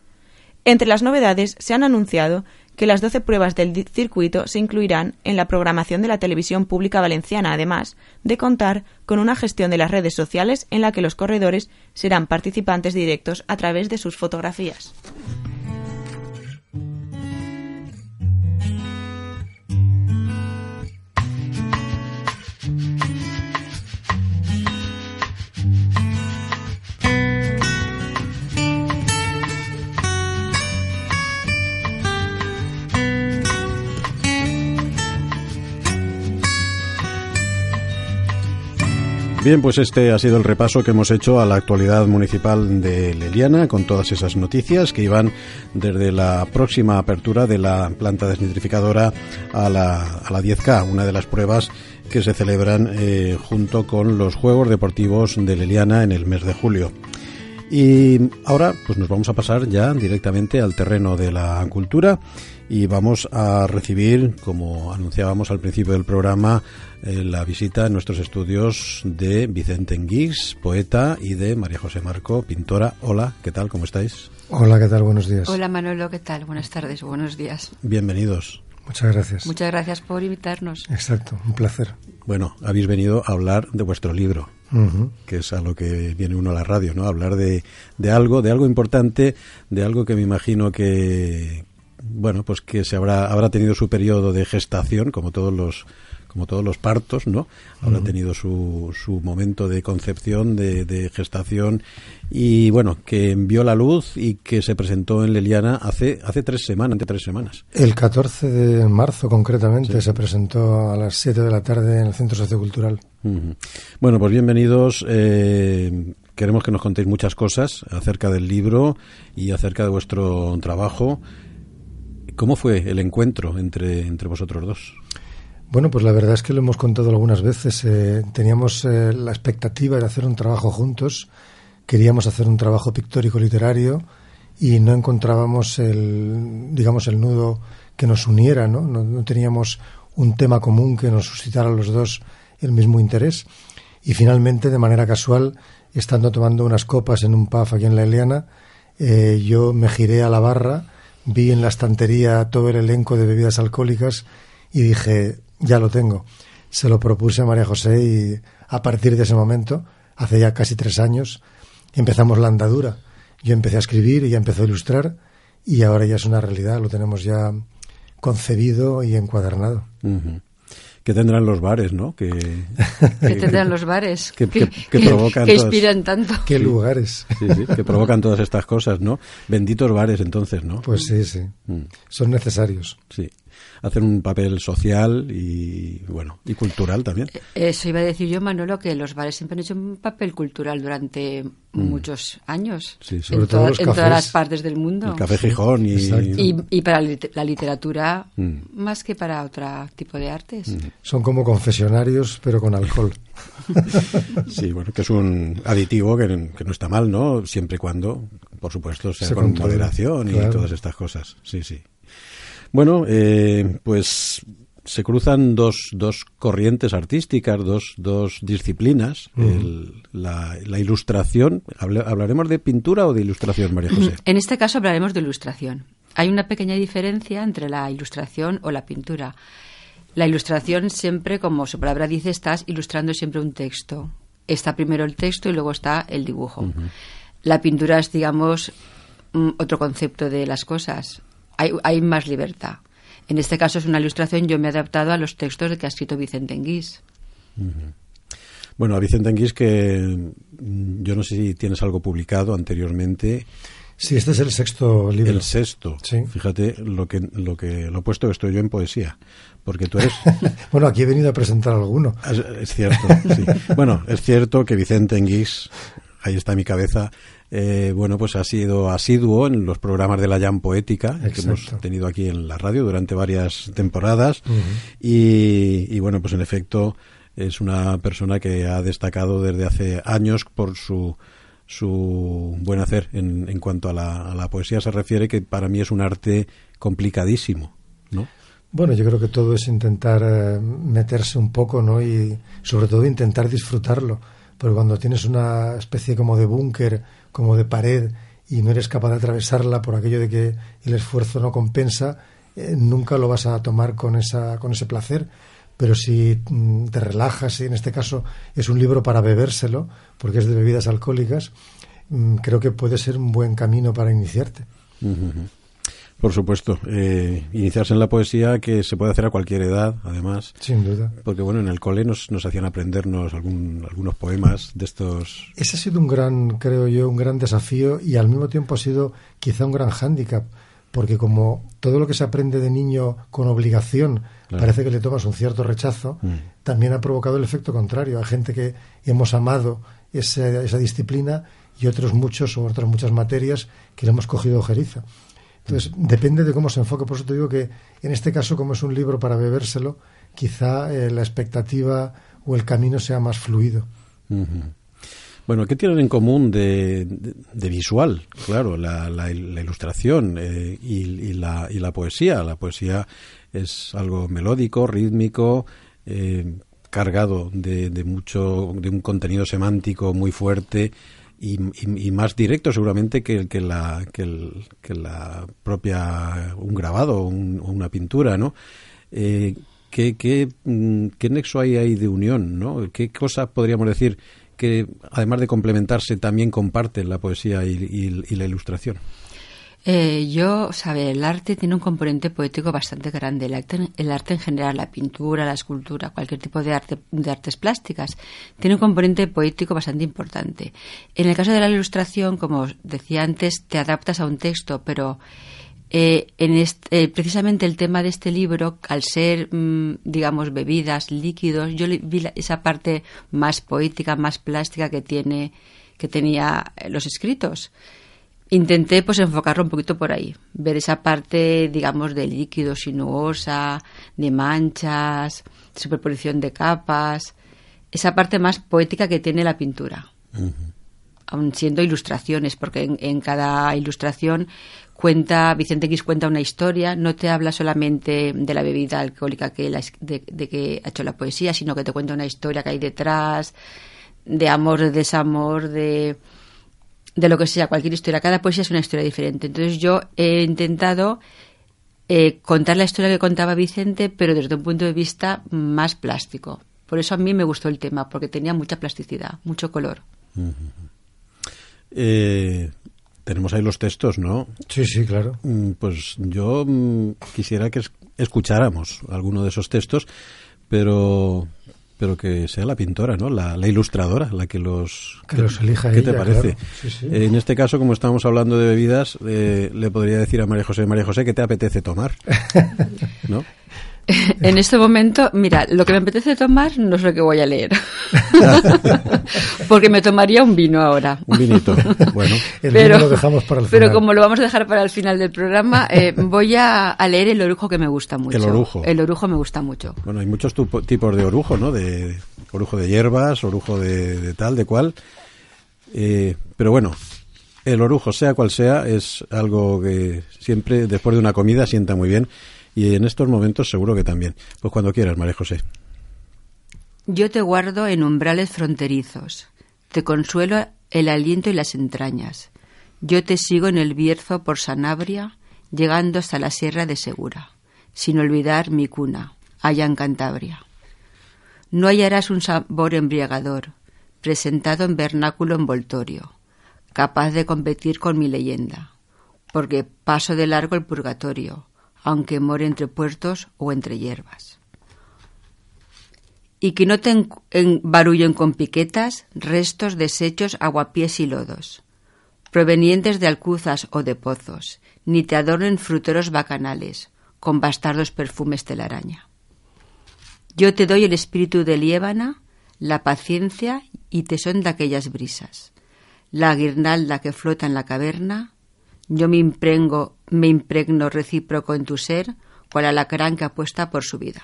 Entre las novedades se han anunciado que las doce pruebas del circuito se incluirán en la programación de la televisión pública valenciana, además de contar con una gestión de las redes sociales en la que los corredores serán participantes directos a través de sus fotografías. Bien, pues este ha sido el repaso que hemos hecho a la actualidad municipal de l'Eliana, con todas esas noticias que iban desde la próxima apertura de la planta desnitrificadora a la, a la diez K, una de las pruebas que se celebran eh, junto con los Juegos Deportivos de l'Eliana en el mes de julio. Y ahora pues nos vamos a pasar ya directamente al terreno de la cultura y vamos a recibir, como anunciábamos al principio del programa, eh, la visita en nuestros estudios de Vicente Enguix, poeta, y de María José Marco, pintora. Hola, ¿qué tal? ¿Cómo estáis? Hola, ¿qué tal? Buenos días. Hola, Manolo, ¿qué tal? Buenas tardes, buenos días. Bienvenidos. Muchas gracias. Muchas gracias por invitarnos. Exacto, un placer. Bueno, habéis venido a hablar de vuestro libro. Uh-huh. Que es a lo que viene uno a la radio, ¿no? Hablar de, de algo, de algo importante, de algo que me imagino que, bueno, pues que se habrá habrá tenido su periodo de gestación, como todos los como todos los partos, ¿no? Habrá uh-huh. tenido su su momento de concepción, de, de gestación, y bueno, que vio la luz y que se presentó en l'Eliana hace hace tres semanas, ante tres semanas. El catorce de marzo, concretamente, sí. Se presentó a las siete de la tarde en el Centro Sociocultural. Uh-huh. Bueno, pues bienvenidos. Eh, queremos que nos contéis muchas cosas acerca del libro y acerca de vuestro trabajo. ¿Cómo fue el encuentro entre, entre vosotros dos? Bueno, pues la verdad es que lo hemos contado algunas veces. Eh, teníamos eh, la expectativa de hacer un trabajo juntos, queríamos hacer un trabajo pictórico-literario y no encontrábamos el, digamos, el nudo que nos uniera, ¿no? No, no teníamos un tema común que nos suscitara a los dos el mismo interés. Y finalmente, de manera casual, estando tomando unas copas en un pub aquí en La Liliana, eh, yo me giré a la barra, vi en la estantería todo el elenco de bebidas alcohólicas y dije, ya lo tengo. Se lo propuse a María José y a partir de ese momento, hace ya casi tres años, empezamos la andadura. Yo empecé a escribir, ella empezó a ilustrar y ahora ya es una realidad, lo tenemos ya concebido y encuadernado. Uh-huh. ¿Qué tendrán los bares, no? ¿Qué, ¿Qué tendrán los bares? ¿Qué, qué, qué, provocan ¿Qué inspiran todas, tanto? ¿Qué lugares? Sí, sí, que provocan todas estas cosas, ¿no? Benditos bares, entonces, ¿no? Pues sí, sí. Mm. Son necesarios. Sí. Hacen un papel social y, bueno, y cultural también. Eso iba a decir yo, Manolo, que los bares siempre han hecho un papel cultural durante mm. muchos años. Sí, sobre en todo toda, los cafés, en todas las partes del mundo. El Café Gijón y... Y, y para la literatura mm. más que para otro tipo de artes. Mm. Son como confesionarios, pero con alcohol. Sí, bueno, que es un aditivo que, que no está mal, ¿no? Siempre y cuando, por supuesto, sea Se con controle. moderación y claro. todas estas cosas. Sí, sí. Bueno, eh, pues se cruzan dos, dos corrientes artísticas, dos, dos disciplinas. Uh-huh. El, la, la ilustración. ¿Hablaremos de pintura o de ilustración, María José? En este caso hablaremos de ilustración. Hay una pequeña diferencia entre la ilustración o la pintura. La ilustración siempre, como su palabra dice, estás ilustrando siempre un texto. Está primero el texto y luego está el dibujo. Uh-huh. La pintura es, digamos, otro concepto de las cosas. Hay, hay más libertad. En este caso es una ilustración, yo me he adaptado a los textos que ha escrito Vicente Enguix. Uh-huh. Bueno, a Vicente Enguix, que yo no sé si tienes algo publicado anteriormente. Sí, este es el sexto libro. El sexto. Sí. Fíjate lo que lo que lo he puesto estoy yo en poesía, porque tú eres... Bueno, aquí he venido a presentar alguno. Es, es cierto, sí. Bueno, es cierto que Vicente Enguix, ahí está mi cabeza... Eh, bueno, pues ha sido asiduo en los programas de la Jam Poética. Exacto. Que hemos tenido aquí en la radio durante varias temporadas. Uh-huh. y, y bueno, pues en efecto es una persona que ha destacado desde hace años por su, su buen hacer en, en cuanto a la, a la poesía se refiere, que para mí es un arte complicadísimo, ¿no? Bueno, yo creo que todo es intentar eh, meterse un poco, ¿no? Y sobre todo intentar disfrutarlo, porque cuando tienes una especie como de búnker, como de pared, y no eres capaz de atravesarla por aquello de que el esfuerzo no compensa, eh, nunca lo vas a tomar con esa con ese placer. Pero si mm, te relajas, y en este caso es un libro para bebérselo, porque es de bebidas alcohólicas, mm, creo que puede ser un buen camino para iniciarte. Uh-huh. Por supuesto, eh, iniciarse en la poesía, que se puede hacer a cualquier edad, además. Sin duda. Porque, bueno, en el cole nos, nos hacían aprendernos algún, algunos poemas de estos... Ese ha sido un gran, creo yo, un gran desafío y al mismo tiempo ha sido quizá un gran hándicap, porque como todo lo que se aprende de niño con obligación, claro, parece que le tomas un cierto rechazo, mm. también ha provocado el efecto contrario. Hay gente que hemos amado esa, esa disciplina y otros muchos o otras muchas materias que le hemos cogido ojeriza. Entonces, depende de cómo se enfoque. Por eso te digo que, en este caso, como es un libro para bebérselo, quizá eh, la expectativa o el camino sea más fluido. Uh-huh. Bueno, ¿qué tienen en común de, de, de visual? Claro, la, la, la ilustración eh, y, y, la, y la poesía. La poesía es algo melódico, rítmico, eh, cargado de, de mucho, de un contenido semántico muy fuerte. Y, y más directo seguramente que, que, la, que, el, que la propia, un grabado o un, una pintura, ¿no? Eh, ¿qué, qué, ¿Qué nexo hay ahí de unión, ¿no? ¿Qué cosa podríamos decir que, además de complementarse, también comparten la poesía y, y, y la ilustración? Eh, yo, sabe, el arte tiene un componente poético bastante grande. El arte, el arte en general, la pintura, la escultura, cualquier tipo de arte, de artes plásticas, tiene un componente poético bastante importante. En el caso de la ilustración, como decía antes, te adaptas a un texto, pero eh, en este, eh, precisamente el tema de este libro, al ser, mm, digamos, bebidas, líquidos, yo vi la, esa parte más poética, más plástica que tiene, que tenía los escritos. Intenté pues enfocarlo un poquito por ahí, ver esa parte, digamos, de líquido, sinuosa, de manchas, superposición de capas, esa parte más poética que tiene la pintura. Uh-huh. aun siendo ilustraciones, porque en, en cada ilustración cuenta, Vicente Enguix cuenta una historia, no te habla solamente de la bebida alcohólica que la, de, de que ha hecho la poesía, sino que te cuenta una historia que hay detrás, de amor, de desamor, de, de lo que sea, cualquier historia. Cada poesía es una historia diferente. Entonces yo he intentado eh, contar la historia que contaba Vicente, pero desde un punto de vista más plástico. Por eso a mí me gustó el tema, porque tenía mucha plasticidad, mucho color. Uh-huh. Eh... Tenemos ahí los textos, ¿no? Sí, sí, claro. Pues yo mm, quisiera que escucháramos alguno de esos textos, pero pero que sea la pintora, ¿no? La, la ilustradora, la que los... Que, que los elija ¿Qué ella, te parece? Claro. Sí, sí. Eh, en este caso, como estábamos hablando de bebidas, eh, le podría decir a María José, María José, ¿qué te apetece tomar? ¿No? En este momento, mira, lo que me apetece tomar no es lo que voy a leer. Porque me tomaría un vino ahora. Un vinito, bueno. El pero, vino lo dejamos para el final. Pero como lo vamos a dejar para el final del programa, eh, voy a, a leer el orujo que me gusta mucho. El orujo. El orujo me gusta mucho. Bueno, hay muchos tupo, tipos de orujo, ¿no? De orujo de hierbas, orujo de, de tal, de cual. Eh, pero bueno, el orujo, sea cual sea, es algo que siempre, después de una comida, sienta muy bien. Y en estos momentos seguro que también. Pues cuando quieras, María José. Yo te guardo en umbrales fronterizos, te consuelo el aliento y las entrañas. Yo te sigo en el Bierzo por Sanabria, llegando hasta la Sierra de Segura, sin olvidar mi cuna, allá en Cantabria. No hallarás un sabor embriagador, presentado en vernáculo envoltorio, capaz de competir con mi leyenda, porque paso de largo el purgatorio, aunque more entre puertos o entre hierbas. Y que no te embarullen con piquetas restos, desechos, aguapiés y lodos, provenientes de alcuzas o de pozos, ni te adornen fruteros bacanales con bastardos perfumes telaraña. Yo te doy el espíritu de Liébana, la paciencia y tesón de aquellas brisas, la guirnalda que flota en la caverna. Yo me impregno, me impregno recíproco en tu ser, cual alacrán que apuesta por su vida.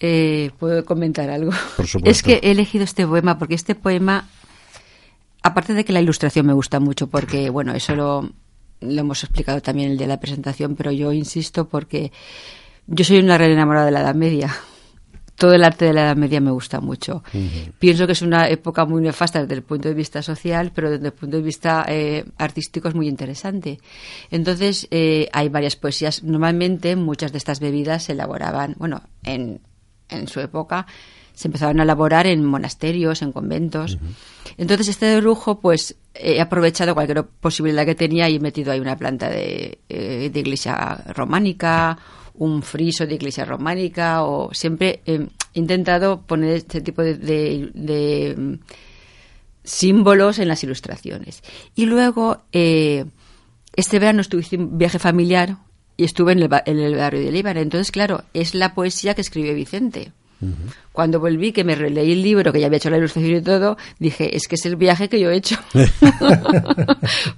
Eh, ¿Puedo comentar algo? Por supuesto. Es que he elegido este poema porque este poema, aparte de que la ilustración me gusta mucho, porque, bueno, eso lo, lo hemos explicado también el día de la presentación, pero yo insisto porque yo soy una real enamorada de la Edad Media. Todo el arte de la Edad Media me gusta mucho. Uh-huh. Pienso que es una época muy nefasta desde el punto de vista social, pero desde el punto de vista eh, artístico es muy interesante. Entonces, eh, hay varias poesías. Normalmente, muchas de estas bebidas se elaboraban, bueno, en, en su época, se empezaban a elaborar en monasterios, en conventos. Uh-huh. Entonces, este orujo, pues, he aprovechado cualquier posibilidad que tenía y he metido ahí una planta de, eh, de iglesia románica, un friso de iglesia románica, o siempre eh, he intentado poner este tipo de, de, de símbolos en las ilustraciones. Y luego, eh, este verano estuve en un viaje familiar y estuve en el, en el barrio de Líbano. Entonces, claro, es la poesía que escribió Vicente. Uh-huh. Cuando volví, que me releí el libro, que ya había hecho la ilustración y todo, dije, es que es el viaje que yo he hecho.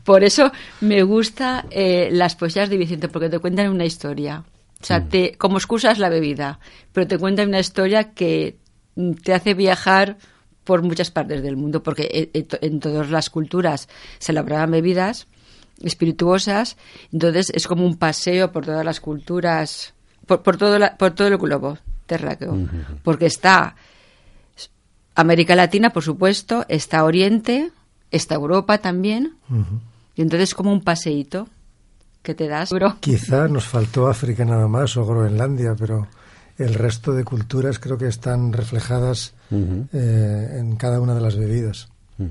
Por eso me gusta eh, las poesías de Vicente, porque te cuentan una historia. O sea, te, como excusa es la bebida, pero te cuenta una historia que te hace viajar por muchas partes del mundo, porque en todas las culturas se elaboraban bebidas espirituosas, entonces es como un paseo por todas las culturas, por, por, todo, la, por todo el globo terráqueo, uh-huh. Porque está América Latina, por supuesto, está Oriente, está Europa también, uh-huh. Y entonces es como un paseíto que te das, bro. Quizá nos faltó África nada más o Groenlandia, pero el resto de culturas creo que están reflejadas uh-huh. eh, en cada una de las bebidas. Uh-huh.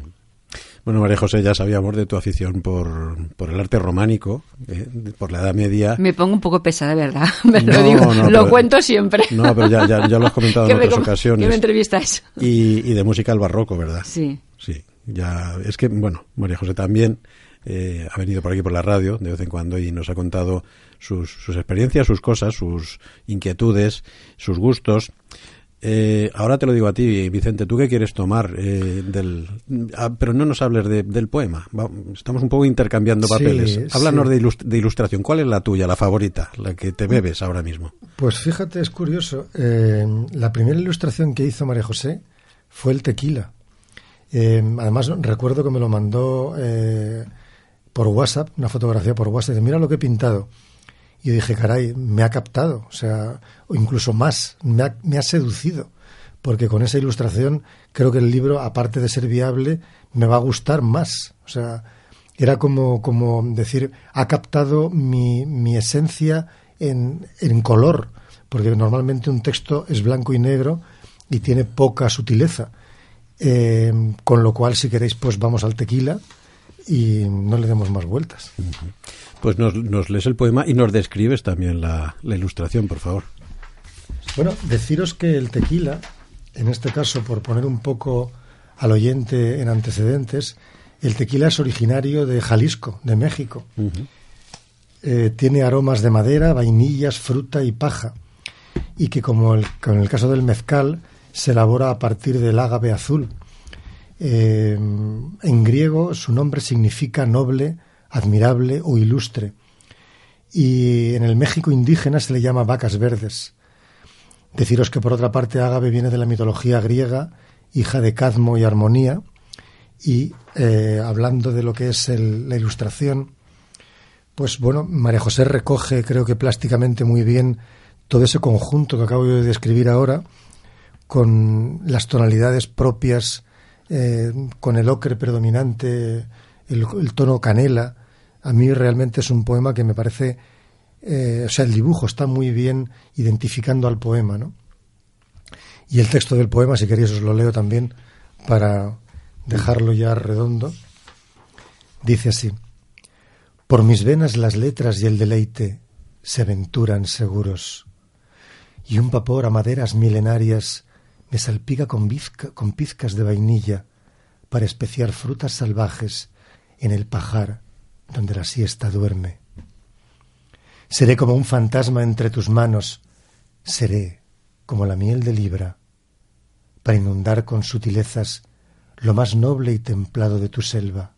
Bueno, María José, ya sabíamos de tu afición por, por el arte románico, eh, por la Edad Media. Me pongo un poco pesada, ¿verdad? Me no, lo digo, no, lo pero, cuento siempre. No, pero ya, ya, ya lo has comentado en otras com- ocasiones. ¿Qué me entrevistáis? Y, y de música al barroco, ¿verdad? Sí. Sí, ya, es que, bueno, María José también... Eh, ha venido por aquí por la radio de vez en cuando y nos ha contado sus, sus experiencias, sus cosas, sus inquietudes, sus gustos. Eh, ahora te lo digo a ti, Vicente, ¿tú qué quieres tomar? Eh, del, ah, pero no nos hables de, del poema. Va, estamos un poco intercambiando papeles. Sí, háblanos sí. de, ilust- de ilustración. ¿Cuál es la tuya, la favorita, la que te bebes ahora mismo? Pues fíjate, es curioso. Eh, la primera ilustración que hizo María José fue el tequila. Eh, además, recuerdo que me lo mandó eh, por WhatsApp, una fotografía por WhatsApp, y dice, mira lo que he pintado. Y yo dije, caray, me ha captado, o sea, o incluso más, me ha, me ha seducido, porque con esa ilustración creo que el libro, aparte de ser viable, me va a gustar más. O sea, era como, como decir, ha captado mi, mi esencia en, en color, porque normalmente un texto es blanco y negro y tiene poca sutileza. Eh, con lo cual, si queréis, pues vamos al tequila y no le demos más vueltas. Pues nos, nos lees el poema y nos describes también la, la ilustración, por favor. Bueno, deciros que el tequila, en este caso, por poner un poco al oyente en antecedentes, el tequila es originario de Jalisco, de México. Uh-huh. Eh, tiene aromas de madera, vainillas, fruta y paja. Y que, como el, en el caso del mezcal, se elabora a partir del ágave azul. Eh, en griego su nombre significa noble, admirable o ilustre. Y en el México indígena se le llama vacas verdes. Deciros que, por otra parte, ágave viene de la mitología griega, hija de Cadmo y Armonía. Y eh, hablando de lo que es el, la ilustración, pues bueno, María José recoge, creo que plásticamente muy bien, todo ese conjunto que acabo de describir ahora, con las tonalidades propias, eh, con el ocre predominante, el, el tono canela. A mí realmente es un poema que me parece, eh, o sea, el dibujo está muy bien identificando al poema, ¿no? Y el texto del poema, si queréis os lo leo también para dejarlo ya redondo. Dice así: por mis venas las letras y el deleite se aventuran seguros, y un vapor a maderas milenarias me salpica con, bizca, con pizcas de vainilla para especiar frutas salvajes en el pajar donde la siesta duerme. Seré como un fantasma entre tus manos, seré como la miel de Libra, para inundar con sutilezas lo más noble y templado de tu selva.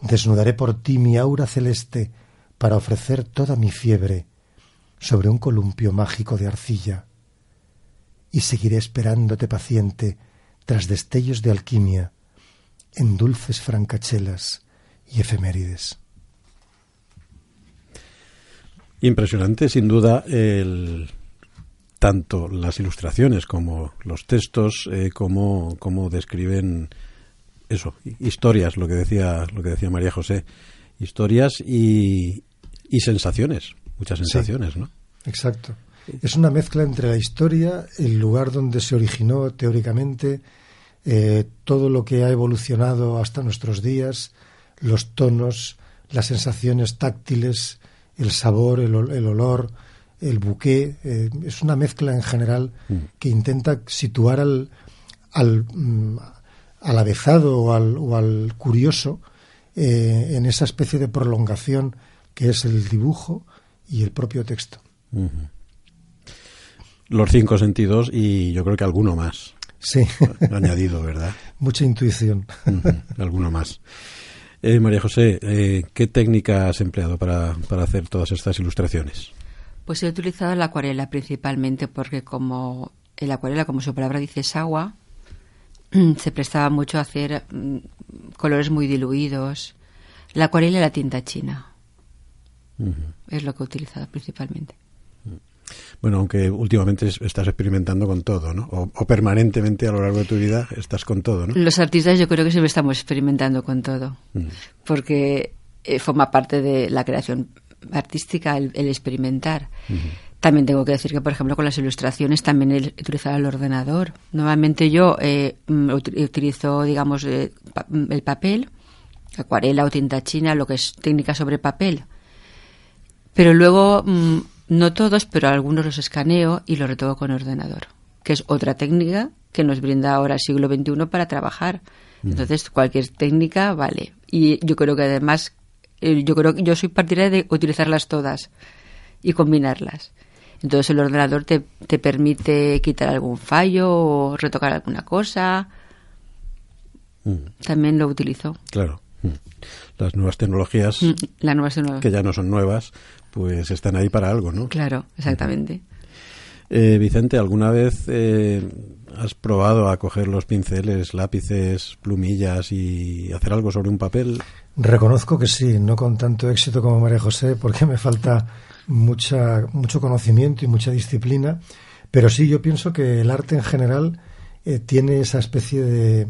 Desnudaré por ti mi aura celeste para ofrecer toda mi fiebre sobre un columpio mágico de arcilla. Y seguiré esperándote paciente tras destellos de alquimia, en dulces francachelas y efemérides. Impresionante, sin duda, el, tanto las ilustraciones como los textos, eh, como, como describen eso, historias, lo que decía, lo que decía María José, historias y, y sensaciones, muchas sensaciones, sí, ¿no? Exacto. Es una mezcla entre la historia, el lugar donde se originó teóricamente, eh, todo lo que ha evolucionado hasta nuestros días, los tonos, las sensaciones táctiles, el sabor, el, el olor, el bouquet. Eh, es una mezcla en general que intenta situar al, al, al avezado o al, o al curioso eh, en esa especie de prolongación que es el dibujo y el propio texto. Uh-huh. Los cinco sentidos y yo creo que alguno más. Sí. Añadido, ¿verdad? Mucha intuición. Uh-huh. Alguno más. Eh, María José, eh, ¿qué técnica has empleado para, para hacer todas estas ilustraciones? Pues he utilizado la acuarela principalmente porque como el acuarela, como su palabra dice, es agua, se prestaba mucho a hacer colores muy diluidos. La acuarela y la tinta china. Uh-huh. Es lo que he utilizado principalmente. Bueno, aunque últimamente estás experimentando con todo, ¿no? O, o permanentemente a lo largo de tu vida estás con todo, ¿no? Los artistas yo creo que siempre estamos experimentando con todo, mm. porque eh, forma parte de la creación artística el, el experimentar. Mm-hmm. También tengo que decir que, por ejemplo, con las ilustraciones también he utilizado el ordenador. Normalmente yo eh, utilizo, digamos, eh, el papel, acuarela o tinta china, lo que es técnica sobre papel. Pero luego... Mm, no todos, pero algunos los escaneo y los retoco con ordenador, que es otra técnica que nos brinda ahora el siglo veintiuno para trabajar. Entonces, cualquier técnica vale. Y yo creo que además, yo creo que yo soy partidaria de utilizarlas todas y combinarlas. Entonces, el ordenador te, te permite quitar algún fallo o retocar alguna cosa. Mm. También lo utilizo. Claro. Las nuevas tecnologías, Las nuevas tecnologías, que ya no son nuevas, pues están ahí para algo, ¿no? Claro, exactamente. Eh, Vicente, ¿alguna vez eh, has probado a coger los pinceles, lápices, plumillas y hacer algo sobre un papel? Reconozco que sí, no con tanto éxito como María José, porque me falta mucha mucho conocimiento y mucha disciplina, pero sí, yo pienso que el arte en general eh, tiene esa especie de,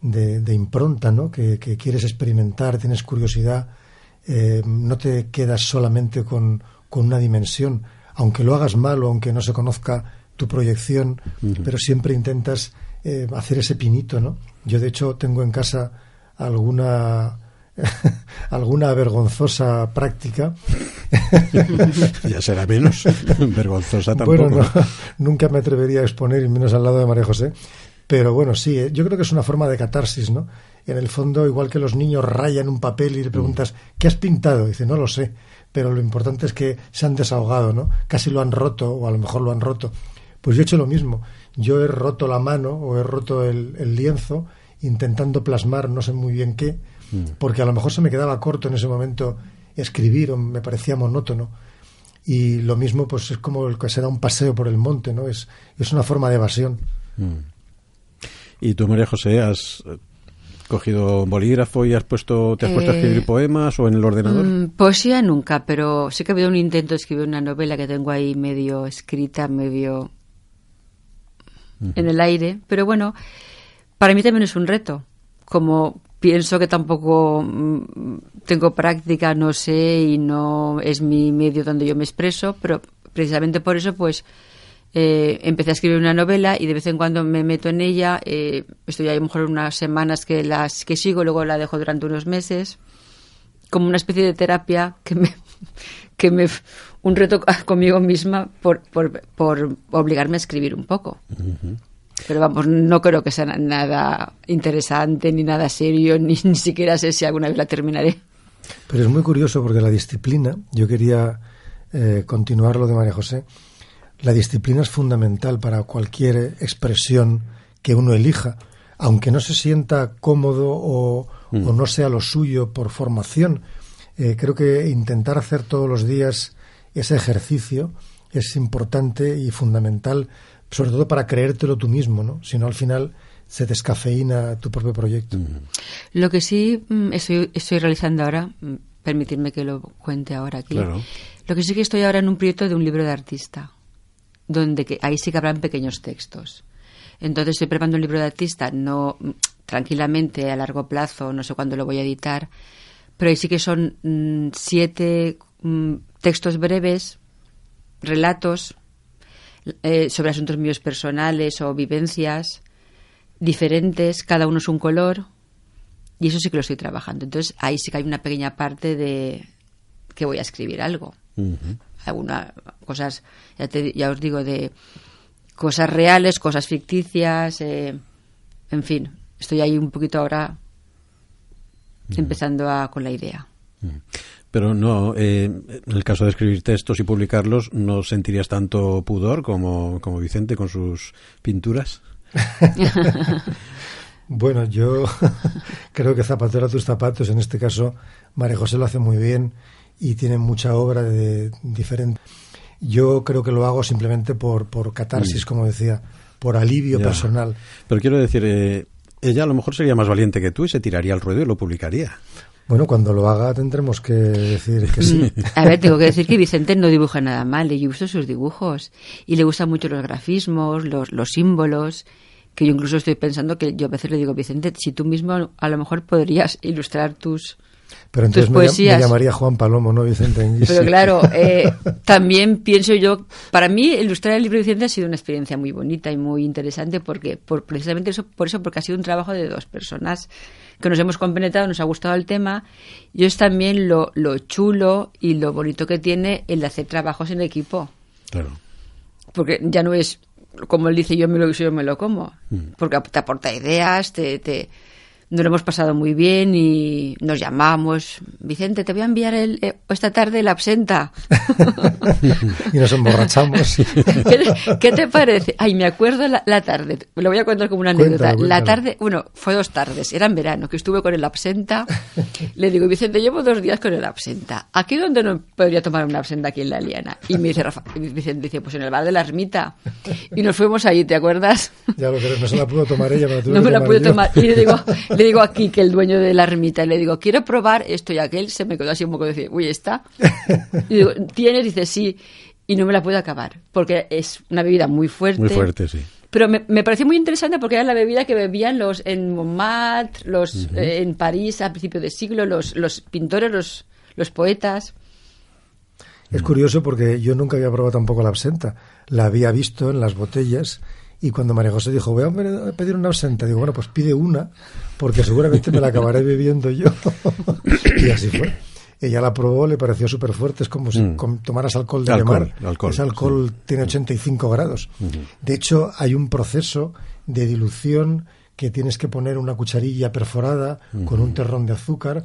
de, de impronta, ¿no? Que, que quieres experimentar, tienes curiosidad, eh, no te quedas solamente con, con una dimensión, aunque lo hagas mal o aunque no se conozca tu proyección, uh-huh. pero siempre intentas eh, hacer ese pinito, ¿no? Yo, de hecho, tengo en casa alguna... alguna vergonzosa práctica. Ya será menos vergonzosa tampoco. Bueno, no, nunca me atrevería a exponer, y menos al lado de María José, pero bueno, sí, yo creo que es una forma de catarsis, ¿no? En el fondo, igual que los niños rayan un papel y le preguntas, ¿qué has pintado? Y dice, no lo sé, pero lo importante es que se han desahogado, ¿no? Casi lo han roto, o a lo mejor lo han roto. Pues yo he hecho lo mismo, yo he roto la mano o he roto el, el lienzo intentando plasmar no sé muy bien qué, porque a lo mejor se me quedaba corto en ese momento escribir o me parecía monótono. Y lo mismo, pues es como el que se da un paseo por el monte, ¿no? Es, es una forma de evasión. ¿Y tú, María José, has cogido bolígrafo y has puesto, te has puesto eh, a escribir poemas o en el ordenador? Poesía nunca, pero sí que había un intento de escribir una novela que tengo ahí medio escrita, medio uh-huh. en el aire. Pero bueno, para mí también es un reto, como... Pienso que tampoco tengo práctica, no sé, y no es mi medio donde yo me expreso, pero precisamente por eso pues eh, empecé a escribir una novela y de vez en cuando me meto en ella. Eh, estoy ahí a lo mejor unas semanas que las que sigo, luego la dejo durante unos meses, como una especie de terapia que me, que me un reto conmigo misma por, por, por obligarme a escribir un poco. Uh-huh. Pero vamos, no creo que sea nada interesante, ni nada serio, ni, ni siquiera sé si alguna vez la terminaré. Pero es muy curioso porque la disciplina, yo quería eh, continuar lo de María José, la disciplina es fundamental para cualquier expresión que uno elija, aunque no se sienta cómodo o, mm. o no sea lo suyo por formación. Eh, creo que intentar hacer todos los días ese ejercicio es importante y fundamental, sobre todo para creértelo tú mismo, ¿no? Si no, al final se descafeína tu propio proyecto. Lo que sí estoy, estoy realizando ahora, permitidme que lo cuente ahora aquí, claro. Lo que sí que estoy ahora en un proyecto de un libro de artista, donde que, ahí sí que habrán pequeños textos. Entonces estoy preparando un libro de artista, no tranquilamente, a largo plazo, no sé cuándo lo voy a editar, pero ahí sí que son mmm, siete mmm, textos breves, relatos, Eh, sobre asuntos míos personales o vivencias diferentes, cada uno es un color, y eso sí que lo estoy trabajando. Entonces ahí sí que hay una pequeña parte de que voy a escribir algo, uh-huh. algunas cosas, ya, te, ya os digo, de cosas reales, cosas ficticias, eh, en fin, estoy ahí un poquito ahora uh-huh. empezando a, con la idea. Uh-huh. Pero no, eh, en el caso de escribir textos y publicarlos, ¿no sentirías tanto pudor como, como Vicente con sus pinturas? Bueno, yo creo que zapatero a tus zapatos. En este caso, María José lo hace muy bien y tiene mucha obra de, diferente. Yo creo que lo hago simplemente por, por catarsis, mm. como decía, por alivio ya. personal. Pero quiero decir, eh, ella a lo mejor sería más valiente que tú y se tiraría al ruedo y lo publicaría. Bueno, cuando lo haga tendremos que decir que sí. A ver, tengo que decir que Vicente no dibuja nada mal, le gustan sus dibujos y le gustan mucho los grafismos, los, los símbolos, que yo incluso estoy pensando que yo a veces le digo, Vicente, si tú mismo a lo mejor podrías ilustrar tus poesías. Pero entonces me, llam, me llamaría Juan Palomo, ¿no, Vicente Enguix? Pero claro, eh, también pienso yo, para mí ilustrar el libro de Vicente ha sido una experiencia muy bonita y muy interesante, porque por, precisamente eso, por eso, porque ha sido un trabajo de dos personas, que nos hemos compenetrado, nos ha gustado el tema, y es también lo, lo chulo y lo bonito que tiene el hacer trabajos en equipo. Claro. Porque ya no es, como él dice, yo me lo yo me lo como, mm. porque te aporta ideas, te, te Nos lo hemos pasado muy bien y nos llamamos. Vicente, te voy a enviar el, eh, esta tarde el absenta. Y nos emborrachamos. ¿Qué, ¿Qué te parece? Ay, me acuerdo la, la tarde. Lo voy a contar como una cuéntalo, anécdota. Cuéntalo. La tarde, bueno, fue dos tardes. Era en verano, que estuve con el absenta. Le digo, Vicente, llevo dos días con el absenta. ¿Aquí dónde no podría tomar una absenta aquí en La Liliana? Y me dice Rafa, Vicente dice, pues en el bar de la Ermita. Y nos fuimos ahí, ¿te acuerdas? Ya lo que no se la pudo tomar ella. Me la tuve no me la pude tomar. Y le digo... Le digo aquí que el dueño de la ermita, le digo, quiero probar esto y aquel, se me quedó así un poco de decir, uy, ¿está? Y digo, ¿tienes? Dice, sí, y no me la puedo acabar, porque es una bebida muy fuerte. Muy fuerte, sí. Pero me, me pareció muy interesante porque era la bebida que bebían los en Montmartre, los, uh-huh. eh, en París a principios de siglo, los, los pintores, los, los poetas. Es curioso porque yo nunca había probado tampoco la absenta, la había visto en las botellas. Y cuando María José dijo, voy a pedir una absenta, digo, bueno, pues pide una, porque seguramente me la acabaré bebiendo yo. Y así fue. Ella la probó, le pareció súper fuerte, es como si mm. tomaras alcohol de alcohol, mar. Alcohol, Ese alcohol sí. tiene ochenta y cinco grados. Uh-huh. De hecho, hay un proceso de dilución que tienes que poner una cucharilla perforada uh-huh. con un terrón de azúcar,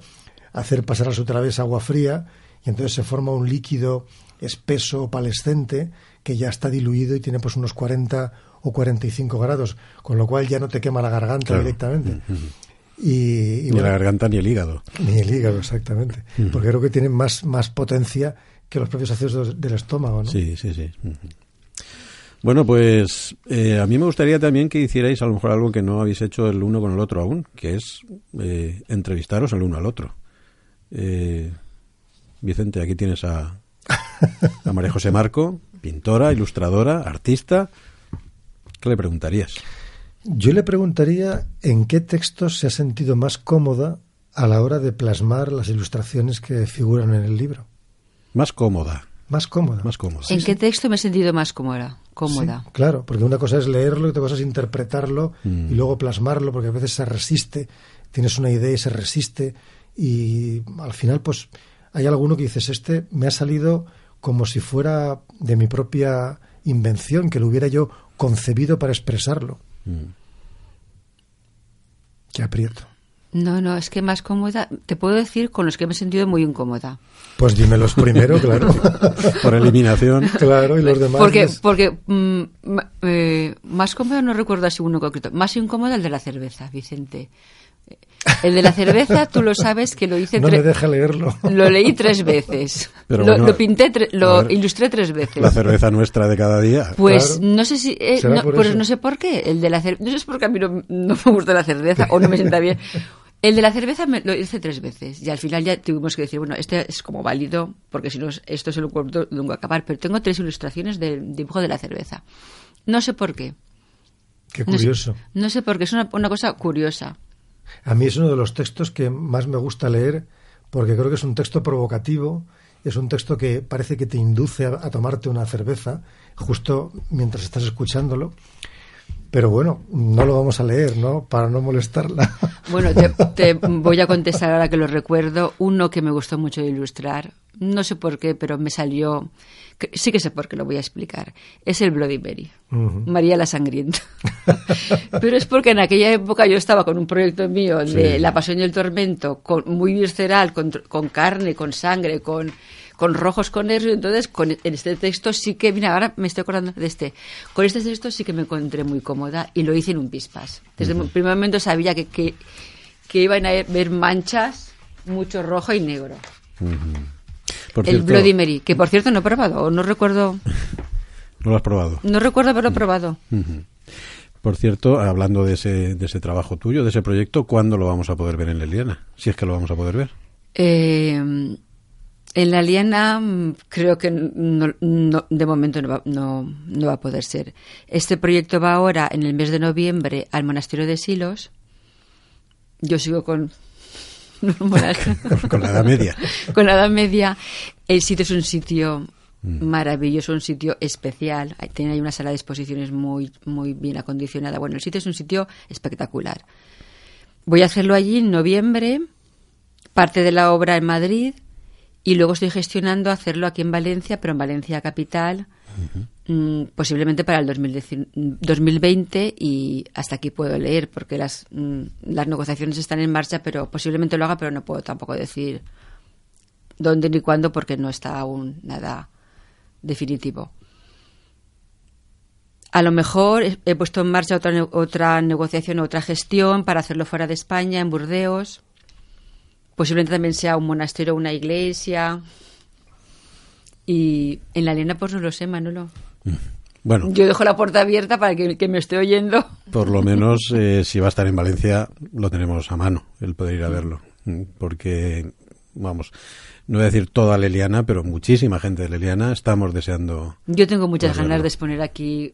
hacer pasar a su través agua fría, y entonces se forma un líquido espeso, opalescente, que ya está diluido y tiene pues unos cuarenta o cuarenta y cinco grados, con lo cual ya no te quema la garganta claro. directamente. Uh-huh. Y, y ni bueno, la garganta ni el hígado. Ni el hígado, exactamente. Uh-huh. Porque creo que tiene más, más potencia que los propios ácidos del estómago, ¿no? Sí, sí, sí. Uh-huh. Bueno, pues eh, a mí me gustaría también que hicierais a lo mejor algo que no habéis hecho el uno con el otro aún, que es eh, entrevistaros el uno al otro. Eh, Vicente, aquí tienes a, a María José Marco, pintora, ilustradora, artista... ¿Qué le preguntarías? Yo le preguntaría en qué textos se ha sentido más cómoda a la hora de plasmar las ilustraciones que figuran en el libro. Más cómoda. Más cómoda. Más cómoda. ¿En sí, qué sí. texto me he sentido más cómoda? Cómoda. Sí, claro, porque una cosa es leerlo y otra cosa es interpretarlo mm. y luego plasmarlo, porque a veces se resiste. Tienes una idea y se resiste. Y al final, pues, hay alguno que dices, este me ha salido como si fuera de mi propia invención, que lo hubiera yo concebido para expresarlo. Mm. Qué aprieto. No, no, es que más cómoda... Te puedo decir con los que me he sentido muy incómoda. Pues dímelos primero, claro. Por eliminación. Claro, y los demás... Porque, les... porque mm, eh, más cómoda no recuerdo así uno concreto. Más incómoda el de la cerveza, Vicente. El de la cerveza, tú lo sabes que lo hice... No tre- me deja leerlo. Lo leí tres veces. Pero bueno, lo, lo pinté, tre- lo ver, ilustré tres veces. La cerveza nuestra de cada día. Pues claro. no sé si... Eh, no, pues no sé por qué. El de la cerveza... No sé si es porque a mí no, no me gusta la cerveza o no me sienta bien. El de la cerveza me lo hice tres veces. Y al final ya tuvimos que decir, bueno, este es como válido, porque si no, esto se lo cuento, no voy a acabar. Pero tengo tres ilustraciones del dibujo de la cerveza. No sé por qué. Qué curioso. No sé, no sé por qué. Es una, una cosa curiosa. A mí es uno de los textos que más me gusta leer porque creo que es un texto provocativo, es un texto que parece que te induce a, a tomarte una cerveza justo mientras estás escuchándolo, pero bueno, no lo vamos a leer, ¿no? Para no molestarla. Bueno, te, te voy a contestar ahora que lo recuerdo, uno que me gustó mucho ilustrar, no sé por qué, pero me salió, que, sí que sé por qué, lo voy a explicar, es el Bloody Mary, uh-huh. María la Sangrienta. Pero es porque en aquella época yo estaba con un proyecto mío de sí. La Pasión y el Tormento, con, muy visceral, con, con carne, con sangre, con... con rojos, con nervios, entonces con, en este texto sí que, mira, ahora me estoy acordando de este, con este texto sí que me encontré muy cómoda y lo hice en un pispas. Desde uh-huh. el primer momento sabía que, que, que iban a ver manchas, mucho rojo y negro. Uh-huh. Por el cierto, Bloody Mary, que por cierto no he probado, no recuerdo... No lo has probado. No recuerdo haberlo uh-huh. probado. Uh-huh. Por cierto, hablando de ese, de ese trabajo tuyo, de ese proyecto, ¿cuándo lo vamos a poder ver en La Liliana? Si es que lo vamos a poder ver. Eh... En La Liliana creo que no, no, de momento no va, no, no va a poder ser. Este proyecto va ahora, en el mes de noviembre, al monasterio de Silos. Yo sigo con... con la Edad Media. Con la Edad Media. El sitio es un sitio maravilloso, un sitio especial. Tiene ahí una sala de exposiciones muy, muy bien acondicionada. Bueno, el sitio es un sitio espectacular. Voy a hacerlo allí en noviembre, parte de la obra en Madrid... Y luego estoy gestionando hacerlo aquí en Valencia, pero en Valencia capital, uh-huh. mmm, posiblemente para el dos mil veinte, y hasta aquí puedo leer porque las, mmm, las negociaciones están en marcha, pero posiblemente lo haga, pero no puedo tampoco decir dónde ni cuándo porque no está aún nada definitivo. A lo mejor he puesto en marcha otra, otra negociación, otra gestión para hacerlo fuera de España, en Burdeos. Posiblemente también sea un monasterio o una iglesia. Y en La Liliana pues no lo sé, Manolo. Bueno, yo dejo la puerta abierta para que, que me esté oyendo. Por lo menos eh, si va a estar en Valencia lo tenemos a mano, el poder ir a verlo. Porque, vamos, no voy a decir toda La Liliana, pero muchísima gente de La Liliana estamos deseando. Yo tengo muchas verlo. ganas de exponer aquí.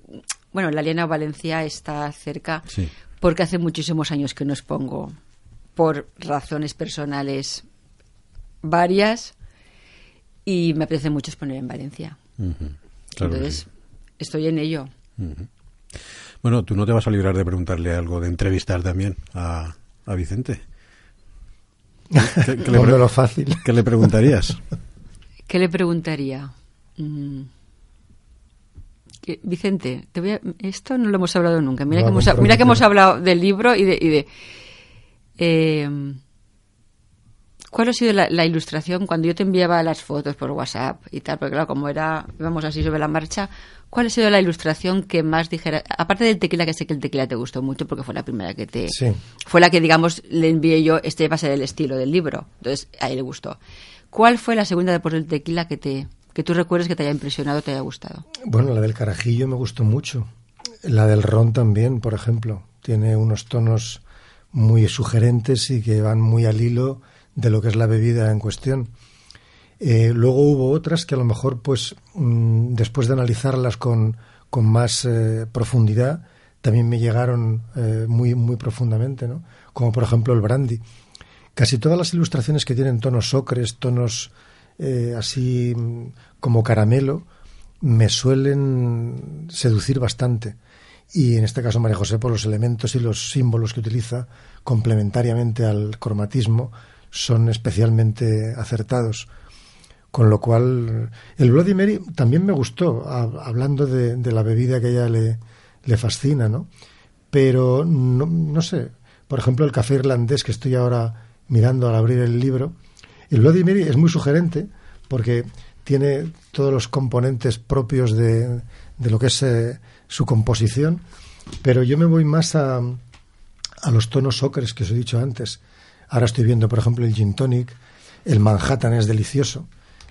Bueno, La Liliana o Valencia está cerca, sí, porque hace muchísimos años que no expongo por razones personales varias. Y me apetece mucho exponer en Valencia. Uh-huh. Claro. Entonces, sí, estoy en ello. Uh-huh. Bueno, tú no te vas a librar de preguntarle algo, de entrevistar también a, a Vicente. ¿Qué, qué, le pre- lo fácil. ¿Qué le preguntarías? ¿Qué le preguntaría? Mm. ¿Qué, Vicente, te voy a, esto no lo hemos hablado nunca. Mira, no, que, hemos, mira que hemos hablado del libro y de... Y de eh, ¿cuál ha sido la, la ilustración cuando yo te enviaba las fotos por WhatsApp y tal? Porque claro, como era, íbamos así sobre la marcha, ¿cuál ha sido la ilustración que más dijera? Aparte del tequila, que sé que el tequila te gustó mucho porque fue la primera que te... Sí. Fue la que, digamos, le envié yo, este va a ser el estilo del libro. Entonces, a él le gustó. ¿Cuál fue la segunda después del tequila que te que tú recuerdes que te haya impresionado, te haya gustado? Bueno, la del carajillo me gustó mucho. La del ron también, por ejemplo. Tiene unos tonos muy sugerentes y que van muy al hilo de lo que es la bebida en cuestión. Eh, luego hubo otras que a lo mejor, pues, mmm, después de analizarlas con, con más eh, profundidad, también me llegaron eh, muy, muy profundamente, ¿no? Como por ejemplo el brandy. Casi todas las ilustraciones que tienen tonos ocres, tonos eh, así como caramelo, me suelen seducir bastante. Y en este caso María José, por los elementos y los símbolos que utiliza complementariamente al cromatismo, son especialmente acertados. Con lo cual, el Bloody Mary también me gustó, a, hablando de, de la bebida que a ella le, le fascina, ¿no? Pero, no, no sé, por ejemplo, el café irlandés que estoy ahora mirando al abrir el libro, el Bloody Mary es muy sugerente porque tiene todos los componentes propios de, de lo que es eh, su composición, pero yo me voy más a, a los tonos ocres que os he dicho antes. Ahora estoy viendo, por ejemplo, el gin tonic. El Manhattan es delicioso.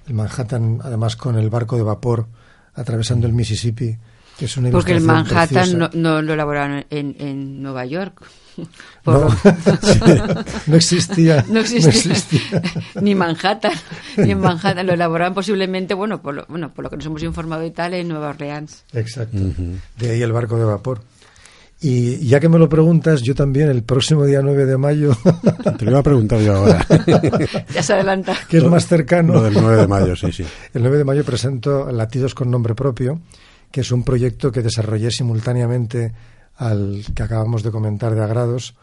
El Manhattan, además, con el barco de vapor atravesando el Mississippi, que es una Porque el Manhattan no, no lo elaboraron en, en Nueva York. Por... No, no existía. No existía. No existía. Ni Manhattan. Ni en Manhattan. Lo elaboraron posiblemente, bueno, por lo, bueno, por lo que nos hemos informado y tal, en Nueva Orleans. Exacto. Uh-huh. De ahí el barco de vapor. Y ya que me lo preguntas, yo también el próximo día nueve de mayo... Te lo iba a preguntar yo ahora. Ya se adelanta. Que es más cercano. No, el nueve de mayo, sí, sí. El nueve de mayo presento Latidos con nombre propio, que es un proyecto que desarrollé simultáneamente al que acabamos de comentar de Agrados,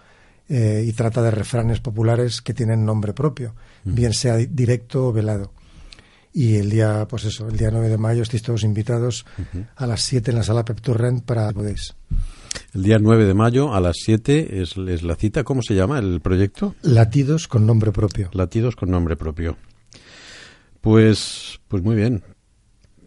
eh, y trata de refranes populares que tienen nombre propio, bien sea directo o velado. Y el día, pues eso, el día nueve de mayo estáis todos invitados a las siete en la sala Torrent para... podéis. El día nueve de mayo a las siete es, es la cita. ¿Cómo se llama el proyecto? Latidos con nombre propio. Latidos con nombre propio. Pues, pues muy bien.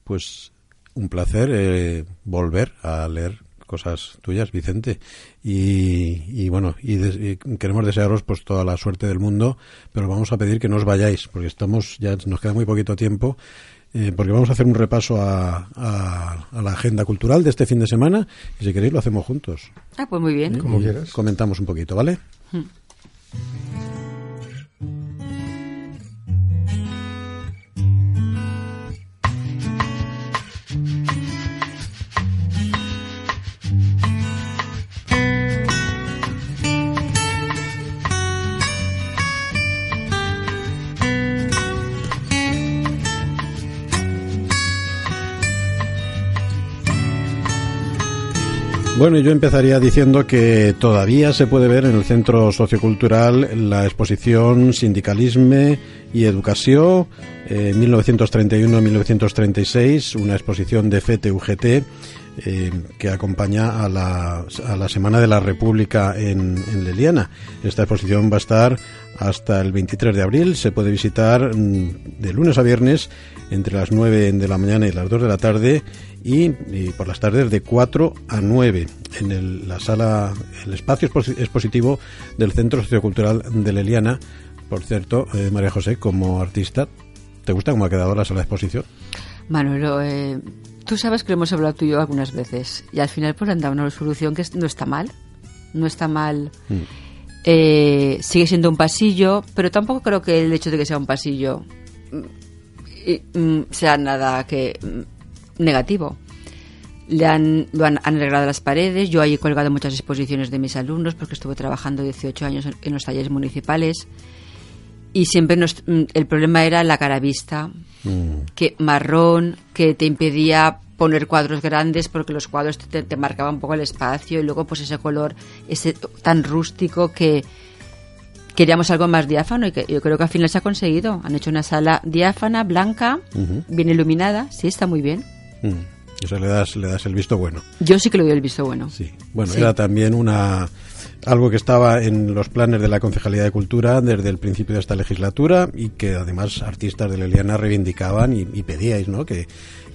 Pues un placer eh, volver a leer cosas tuyas, Vicente. Y, y bueno, y, des, y queremos desearos pues toda la suerte del mundo, pero vamos a pedir que no os vayáis, porque estamos ya nos queda muy poquito tiempo. Eh, porque vamos a hacer un repaso a, a, a la agenda cultural de este fin de semana y si queréis lo hacemos juntos. Ah, pues muy bien. ¿Eh? Como quieras. Comentamos un poquito, ¿vale? Mm. Bueno, yo empezaría diciendo que todavía se puede ver en el Centro Sociocultural la exposición Sindicalisme y Educació eh, mil novecientos treinta y uno a mil novecientos treinta y seis, una exposición de FETE-U G T eh, que acompaña a la, a la Semana de la República en, en l'Eliana. Esta exposición va a estar hasta el veintitrés de abril, se puede visitar de lunes a viernes entre las nueve de la mañana y las dos de la tarde, Y, y por las tardes de cuatro a nueve en el, la sala, el espacio expositivo del Centro Sociocultural de l'Eliana. Por cierto, eh, María José, como artista, ¿te gusta cómo ha quedado la sala de exposición? Manolo, eh, tú sabes que lo hemos hablado tú y yo algunas veces y al final pues han dado una resolución que no está mal, no está mal. Mm. Eh, sigue siendo un pasillo, pero tampoco creo que el hecho de que sea un pasillo y, mm, sea nada que... negativo. Le han, lo han, han arreglado las paredes. Yo ahí he colgado muchas exposiciones de mis alumnos porque estuve trabajando dieciocho años en, en los talleres municipales y siempre nos, el problema era la cara vista, mm. que marrón, que te impedía poner cuadros grandes porque los cuadros te, te marcaban un poco el espacio, y luego pues ese color ese tan rústico que queríamos algo más diáfano, y que yo creo que al final se ha conseguido. Han hecho una sala diáfana, blanca, uh-huh. bien iluminada, sí, está muy bien. Mm. O sea, le das, le das el visto bueno. Yo sí que le doy el visto bueno. Sí. Bueno, sí. Era también una algo que estaba en los planes de la Concejalía de Cultura desde el principio de esta legislatura y que además artistas de l'Eliana reivindicaban y, y pedíais, ¿no? Que,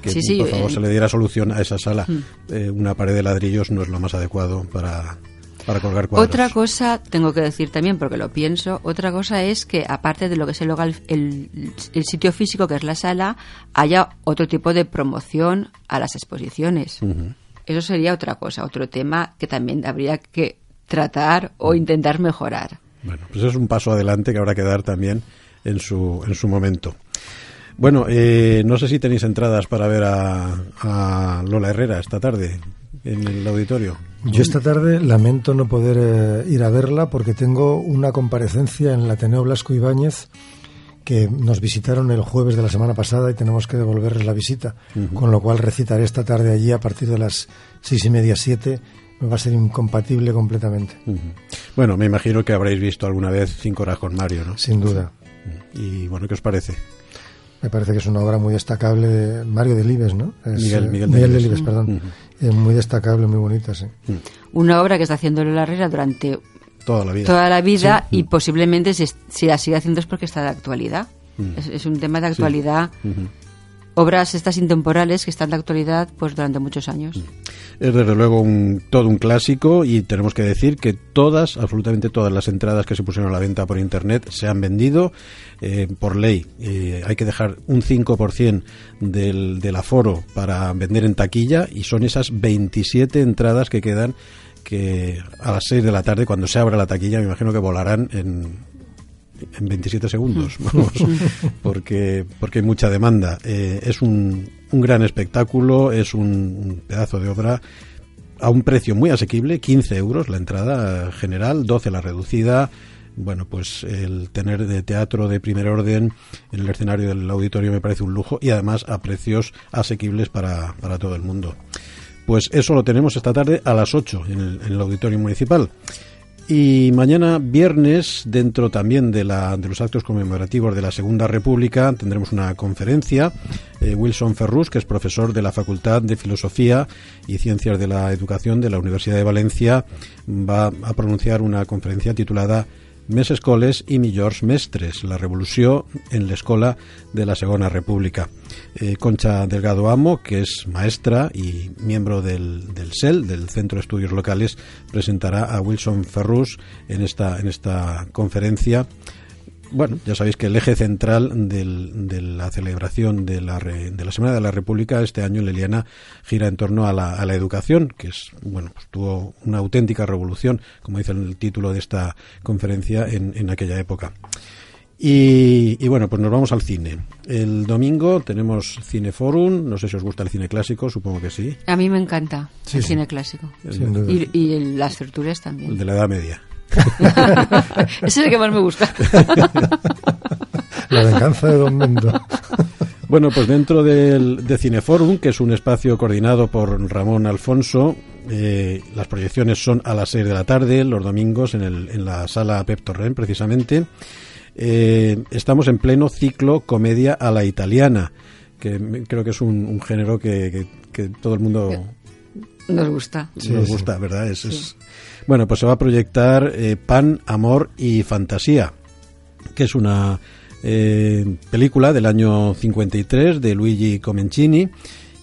que sí, sí, por favor eh, se le diera solución a esa sala. Mm. Eh, una pared de ladrillos no es lo más adecuado para... para colgar cuadros. Otra cosa, tengo que decir también, porque lo pienso, otra cosa es que, aparte de lo que es el, local, el, el sitio físico, que es la sala, haya otro tipo de promoción a las exposiciones. Uh-huh. Eso sería otra cosa, otro tema que también habría que tratar o intentar mejorar. Bueno, pues es un paso adelante que habrá que dar también en su, en su momento. Bueno, eh, no sé si tenéis entradas para ver a, a Lola Herrera esta tarde en el auditorio. Yo esta tarde lamento no poder eh, ir a verla porque tengo una comparecencia en el Ateneo Blasco Ibáñez que nos visitaron el jueves de la semana pasada y tenemos que devolverles la visita, uh-huh. con lo cual recitaré esta tarde allí a partir de las seis y media, siete, me va a ser incompatible completamente. Uh-huh. Bueno, me imagino que habréis visto alguna vez Cinco horas con Mario, ¿no? Sin duda. Uh-huh. Y bueno, ¿qué os parece? Me parece que es una obra muy destacable de Mario Delibes, ¿no? Es, Miguel, Miguel, eh, Miguel Delibes, perdón. Uh-huh. Es muy destacable, muy bonita, sí. Uh-huh. Una obra que está haciendo Lola Herrera durante toda la vida, toda la vida sí. y uh-huh. posiblemente si, si la sigue haciendo es porque está de actualidad. Uh-huh. Es, es un tema de actualidad. Sí. Uh-huh. Obras estas intemporales que están de actualidad pues durante muchos años. Es desde luego un, todo un clásico y tenemos que decir que todas, absolutamente todas las entradas que se pusieron a la venta por internet se han vendido eh, por ley. Eh, hay que dejar un cinco por ciento del, del aforo para vender en taquilla y son esas veintisiete entradas que quedan que a las seis de la tarde cuando se abra la taquilla me imagino que volarán en... en veintisiete segundos, vamos, porque, porque hay mucha demanda. Eh, es un, un gran espectáculo, es un, un pedazo de obra a un precio muy asequible, quince euros la entrada general, doce la reducida. Bueno, pues el tener de teatro de primer orden en el escenario del auditorio me parece un lujo y además a precios asequibles para, para todo el mundo. Pues eso lo tenemos esta tarde a las ocho en el, en el auditorio municipal. Y mañana viernes, dentro también de, la, de los actos conmemorativos de la Segunda República, tendremos una conferencia. Eh, Wilson Ferrus, que es profesor de la Facultad de Filosofía y Ciencias de la Educación de la Universidad de Valencia, va a pronunciar una conferencia titulada «Més escoles i millors mestres, la revolució en l'escola de la Segona República». Eh, Concha Delgado Amo, que es maestra y miembro del, del C E L, del Centro de Estudios Locales, presentará a Wilson Ferrus en esta, en esta conferencia. Bueno, ya sabéis que el eje central del, de la celebración de la, re, de la Semana de la República este año en l'Eliana gira en torno a la, a la educación, que es, bueno, pues tuvo una auténtica revolución, como dice el título de esta conferencia, en, en aquella época. Y, y bueno, pues nos vamos al cine. El domingo tenemos Cineforum, no sé si os gusta el cine clásico, supongo que sí. A mí me encanta sí, el sí. cine clásico. Sí, y, y el, las tertulias también. El de la Edad Media. Ese es el que más me gusta. La venganza de Don Mendo. Bueno, pues dentro del, de Cineforum, que es un espacio coordinado por Ramón Alfonso, eh, las proyecciones son a las seis de la tarde, los domingos, en, el, en la sala Pep Torrent, precisamente. Eh, estamos en pleno ciclo comedia a la italiana, que creo que es un, un género que, que, que todo el mundo... Nos gusta. Sí, nos gusta, ¿verdad? Es, sí. es... Bueno, pues se va a proyectar eh, Pan, Amor y Fantasía, que es una... Eh, película del año cincuenta y tres de Luigi Comencini,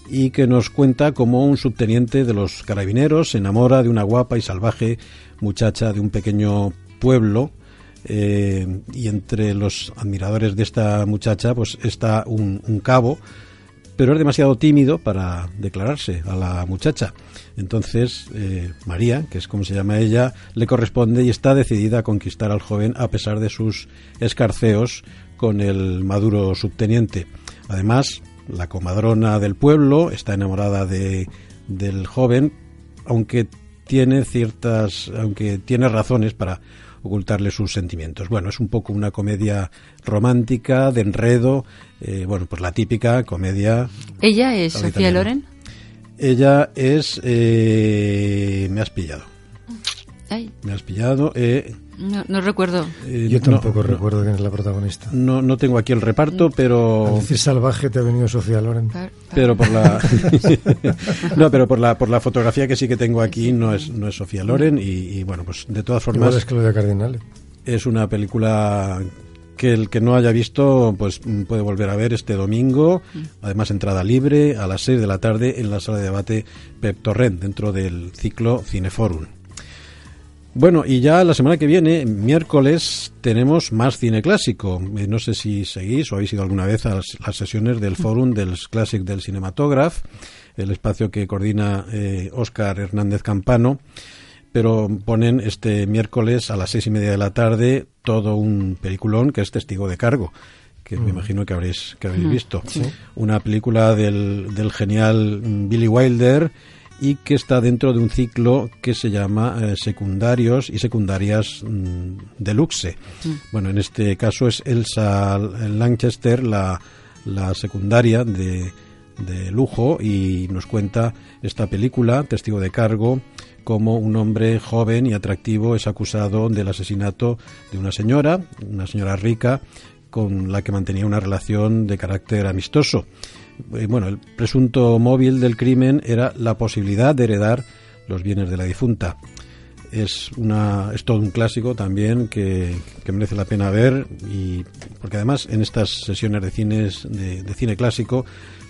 y que nos cuenta cómo un subteniente de los carabineros se enamora de una guapa y salvaje muchacha de un pequeño pueblo, eh, y entre los admiradores de esta muchacha pues está un, un cabo, pero es demasiado tímido para declararse a la muchacha. Entonces eh, María, que es como se llama ella, le corresponde y está decidida a conquistar al joven a pesar de sus escarceos con el maduro subteniente. Además, la comadrona del pueblo está enamorada de del joven, aunque tiene ciertas aunque tiene razones para ocultarle sus sentimientos. Bueno, es un poco una comedia romántica, de enredo, eh, bueno, pues la típica comedia. ¿Ella es Sofía Loren? Ella es... Eh, me has pillado. Ay. Me has pillado. Eh, no, no recuerdo. Eh, Yo tampoco no, recuerdo quién es la protagonista. No, no tengo aquí el reparto, pero... Al decir salvaje te ha venido Sofía Loren. Par, par. Pero por la... no, pero por la por la fotografía que sí que tengo aquí no es no es Sofía Loren, y, y bueno, pues de todas formas... Igual es Claudia Cardinale. Es una película... que el que no haya visto pues puede volver a ver este domingo, además entrada libre, a las seis de la tarde en la sala de debate Pep Torrent, dentro del ciclo Cineforum. Bueno, y ya la semana que viene, miércoles, tenemos más cine clásico. Eh, no sé si seguís o habéis ido alguna vez a las, las sesiones del Fórum del Clásic del Cinematógrafo, el espacio que coordina eh, Óscar Hernández Campano, pero ponen este miércoles a las seis y media de la tarde todo un peliculón que es Testigo de Cargo, que me imagino que habréis que habréis visto. Sí. Una película del, del genial Billy Wilder, y que está dentro de un ciclo que se llama eh, Secundarios y Secundarias mmm, Deluxe. Sí. Bueno, en este caso es Elsa Lanchester, la, la secundaria de, de lujo, y nos cuenta esta película, Testigo de Cargo, como un hombre joven y atractivo es acusado del asesinato de una señora, una señora rica, con la que mantenía una relación de carácter amistoso. Bueno, el presunto móvil del crimen era la posibilidad de heredar los bienes de la difunta. Es una es todo un clásico también que, que merece la pena ver, y porque además en estas sesiones de cines de, de cine clásico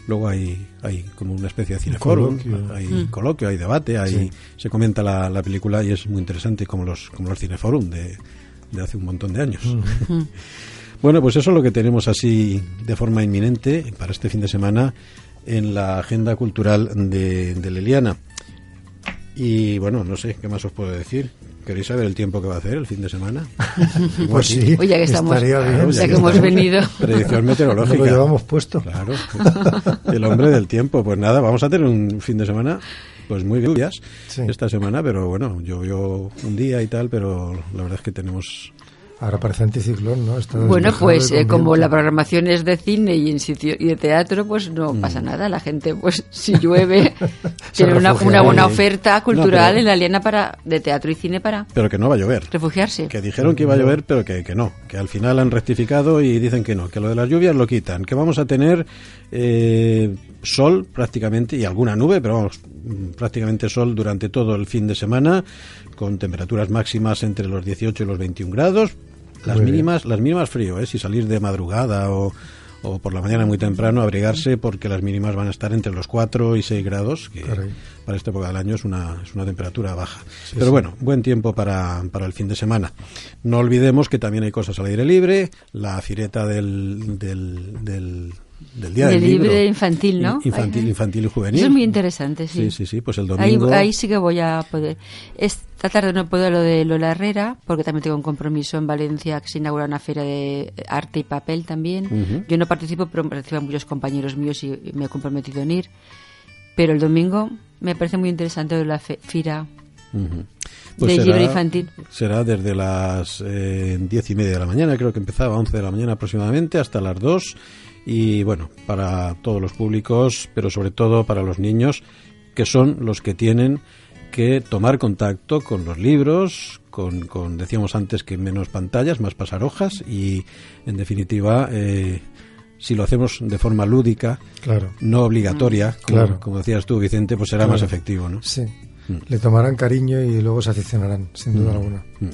luego hay hay como una especie de cineforum, coloquio. hay mm. coloquio, hay debate, hay sí. se comenta la, la película, y es muy interesante, como los como los cineforum de, de hace un montón de años. Mm. Bueno, pues eso es lo que tenemos así de forma inminente para este fin de semana en la agenda cultural de, de l'Eliana. Y bueno, no sé, ¿qué más os puedo decir? ¿Queréis saber el tiempo que va a hacer el fin de semana? Pues sí, Oye, que estamos, estaría bien. Claro, ya, ya que, que hemos venido. Predicción meteorológica. No lo llevamos puesto. Claro, pues, el hombre del tiempo. Pues nada, vamos a tener un fin de semana pues muy lluvias sí. esta semana, pero bueno, llovió un día y tal, pero la verdad es que tenemos... Ahora parece anticiclón, ¿no? Está bueno, pues eh, como la programación es de cine y en sitio y de teatro, pues no mm. pasa nada. La gente, pues si llueve, tiene una, una buena oferta cultural no, pero, en la Liana para de teatro y cine para... Pero que no va a llover. Refugiarse. Que dijeron que iba a llover, pero que, que no. Que al final han rectificado y dicen que no. Que lo de las lluvias lo quitan. Que vamos a tener eh, sol prácticamente y alguna nube, pero vamos, prácticamente sol durante todo el fin de semana, con temperaturas máximas entre los dieciocho y los veintiún grados. Las muy mínimas bien. Las mínimas frío, ¿eh? Si salís de madrugada o, o por la mañana muy temprano, abrigarse, porque las mínimas van a estar entre los cuatro y seis grados, que Caray. para esta época del año es una, es una temperatura baja. Sí, Pero sí. bueno, buen tiempo para, para el fin de semana. No olvidemos que también hay cosas al aire libre, la fireta del... del, del del día del, del libro libre infantil, ¿no? Infantil, Ajá. infantil y juvenil. Eso es muy interesante, sí. Sí, sí, sí, pues el domingo. Ahí, ahí sí que voy a poder. Esta tarde no puedo lo de Lola Herrera, porque también tengo un compromiso en Valencia, que se inaugura una feria de arte y papel también. Uh-huh. Yo no participo, pero participan muchos compañeros míos y me he comprometido en ir. Pero el domingo me parece muy interesante la fe- fira uh-huh. pues de libro infantil. Será desde las eh, diez y media de la mañana, creo que empezaba, once de la mañana aproximadamente, hasta las dos. y bueno, para todos los públicos, pero sobre todo para los niños, que son los que tienen que tomar contacto con los libros, con, con decíamos antes que menos pantallas, más pasar hojas y, en definitiva, eh, si lo hacemos de forma lúdica, claro, no obligatoria, como, claro, como decías tú, Vicente, pues será claro, más efectivo, ¿no? Sí, mm. le tomarán cariño y luego se aficionarán, sin duda mm. alguna. Mm.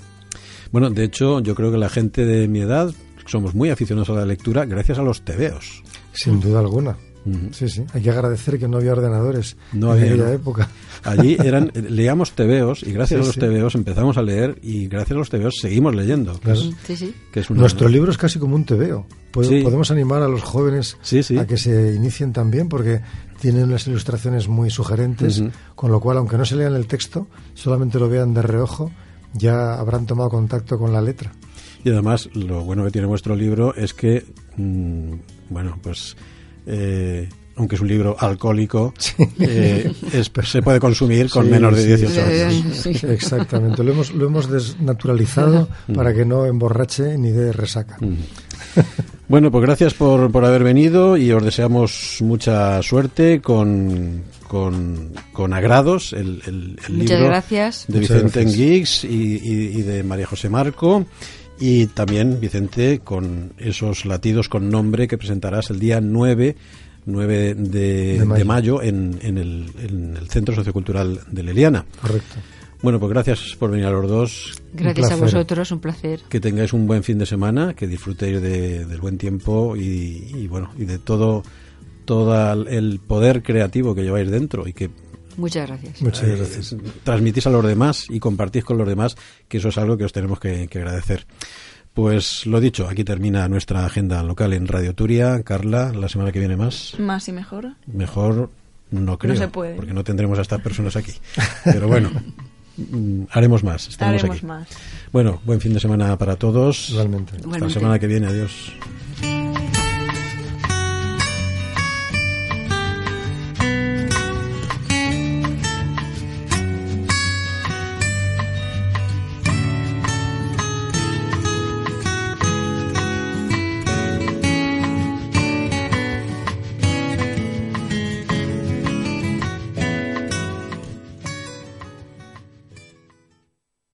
Bueno, de hecho, yo creo que la gente de mi edad somos muy aficionados a la lectura gracias a los tebeos. Sin mm. duda alguna. Uh-huh. Sí, sí. Hay que agradecer que no había ordenadores no en había, aquella no. época. Allí eran, leíamos tebeos y gracias sí, a los sí. tebeos empezamos a leer y gracias a los tebeos seguimos leyendo. Claro. Sí, sí. Que es una... Nuestro libro es casi como un tebeo. Pod- sí. Podemos animar a los jóvenes sí, sí. a que se inicien también porque tienen unas ilustraciones muy sugerentes, uh-huh. con lo cual, aunque no se lean el texto, solamente lo vean de reojo, ya habrán tomado contacto con la letra. Y además, lo bueno que tiene vuestro libro es que, mmm, bueno, pues... Eh, aunque es un libro alcohólico, sí. eh, es, se puede consumir con sí, menos de dieciocho años. Sí, sí. Exactamente, lo hemos, lo hemos desnaturalizado uh-huh. para que no emborrache ni dé resaca. Uh-huh. Bueno, pues gracias por, por haber venido y os deseamos mucha suerte con, con, con Agrados, el, el, el libro gracias. de Muchas Vicente Enguix y, y, y de María José Marco. Y también, Vicente, con esos latidos con nombre que presentarás el día nueve, nueve de, de mayo, de mayo en, en, el, en el Centro Sociocultural de l'Eliana. Correcto. Bueno, pues gracias por venir a los dos. Gracias a vosotros, un placer. Que tengáis un buen fin de semana, que disfrutéis de, del buen tiempo y, y bueno, y de todo, todo el poder creativo que lleváis dentro y que... Muchas gracias. Muchas gracias. Transmitís a los demás y compartís con los demás, que eso es algo que os tenemos que, que agradecer. Pues lo dicho, aquí termina nuestra agenda local en Radio Turia. Carla, la semana que viene más. Más y mejor. Mejor no creo, no se puede, porque no tendremos a estas personas aquí. Pero bueno, haremos más. Estaremos haremos aquí. más. Bueno, buen fin de semana para todos. Realmente. Hasta la semana que viene. Adiós.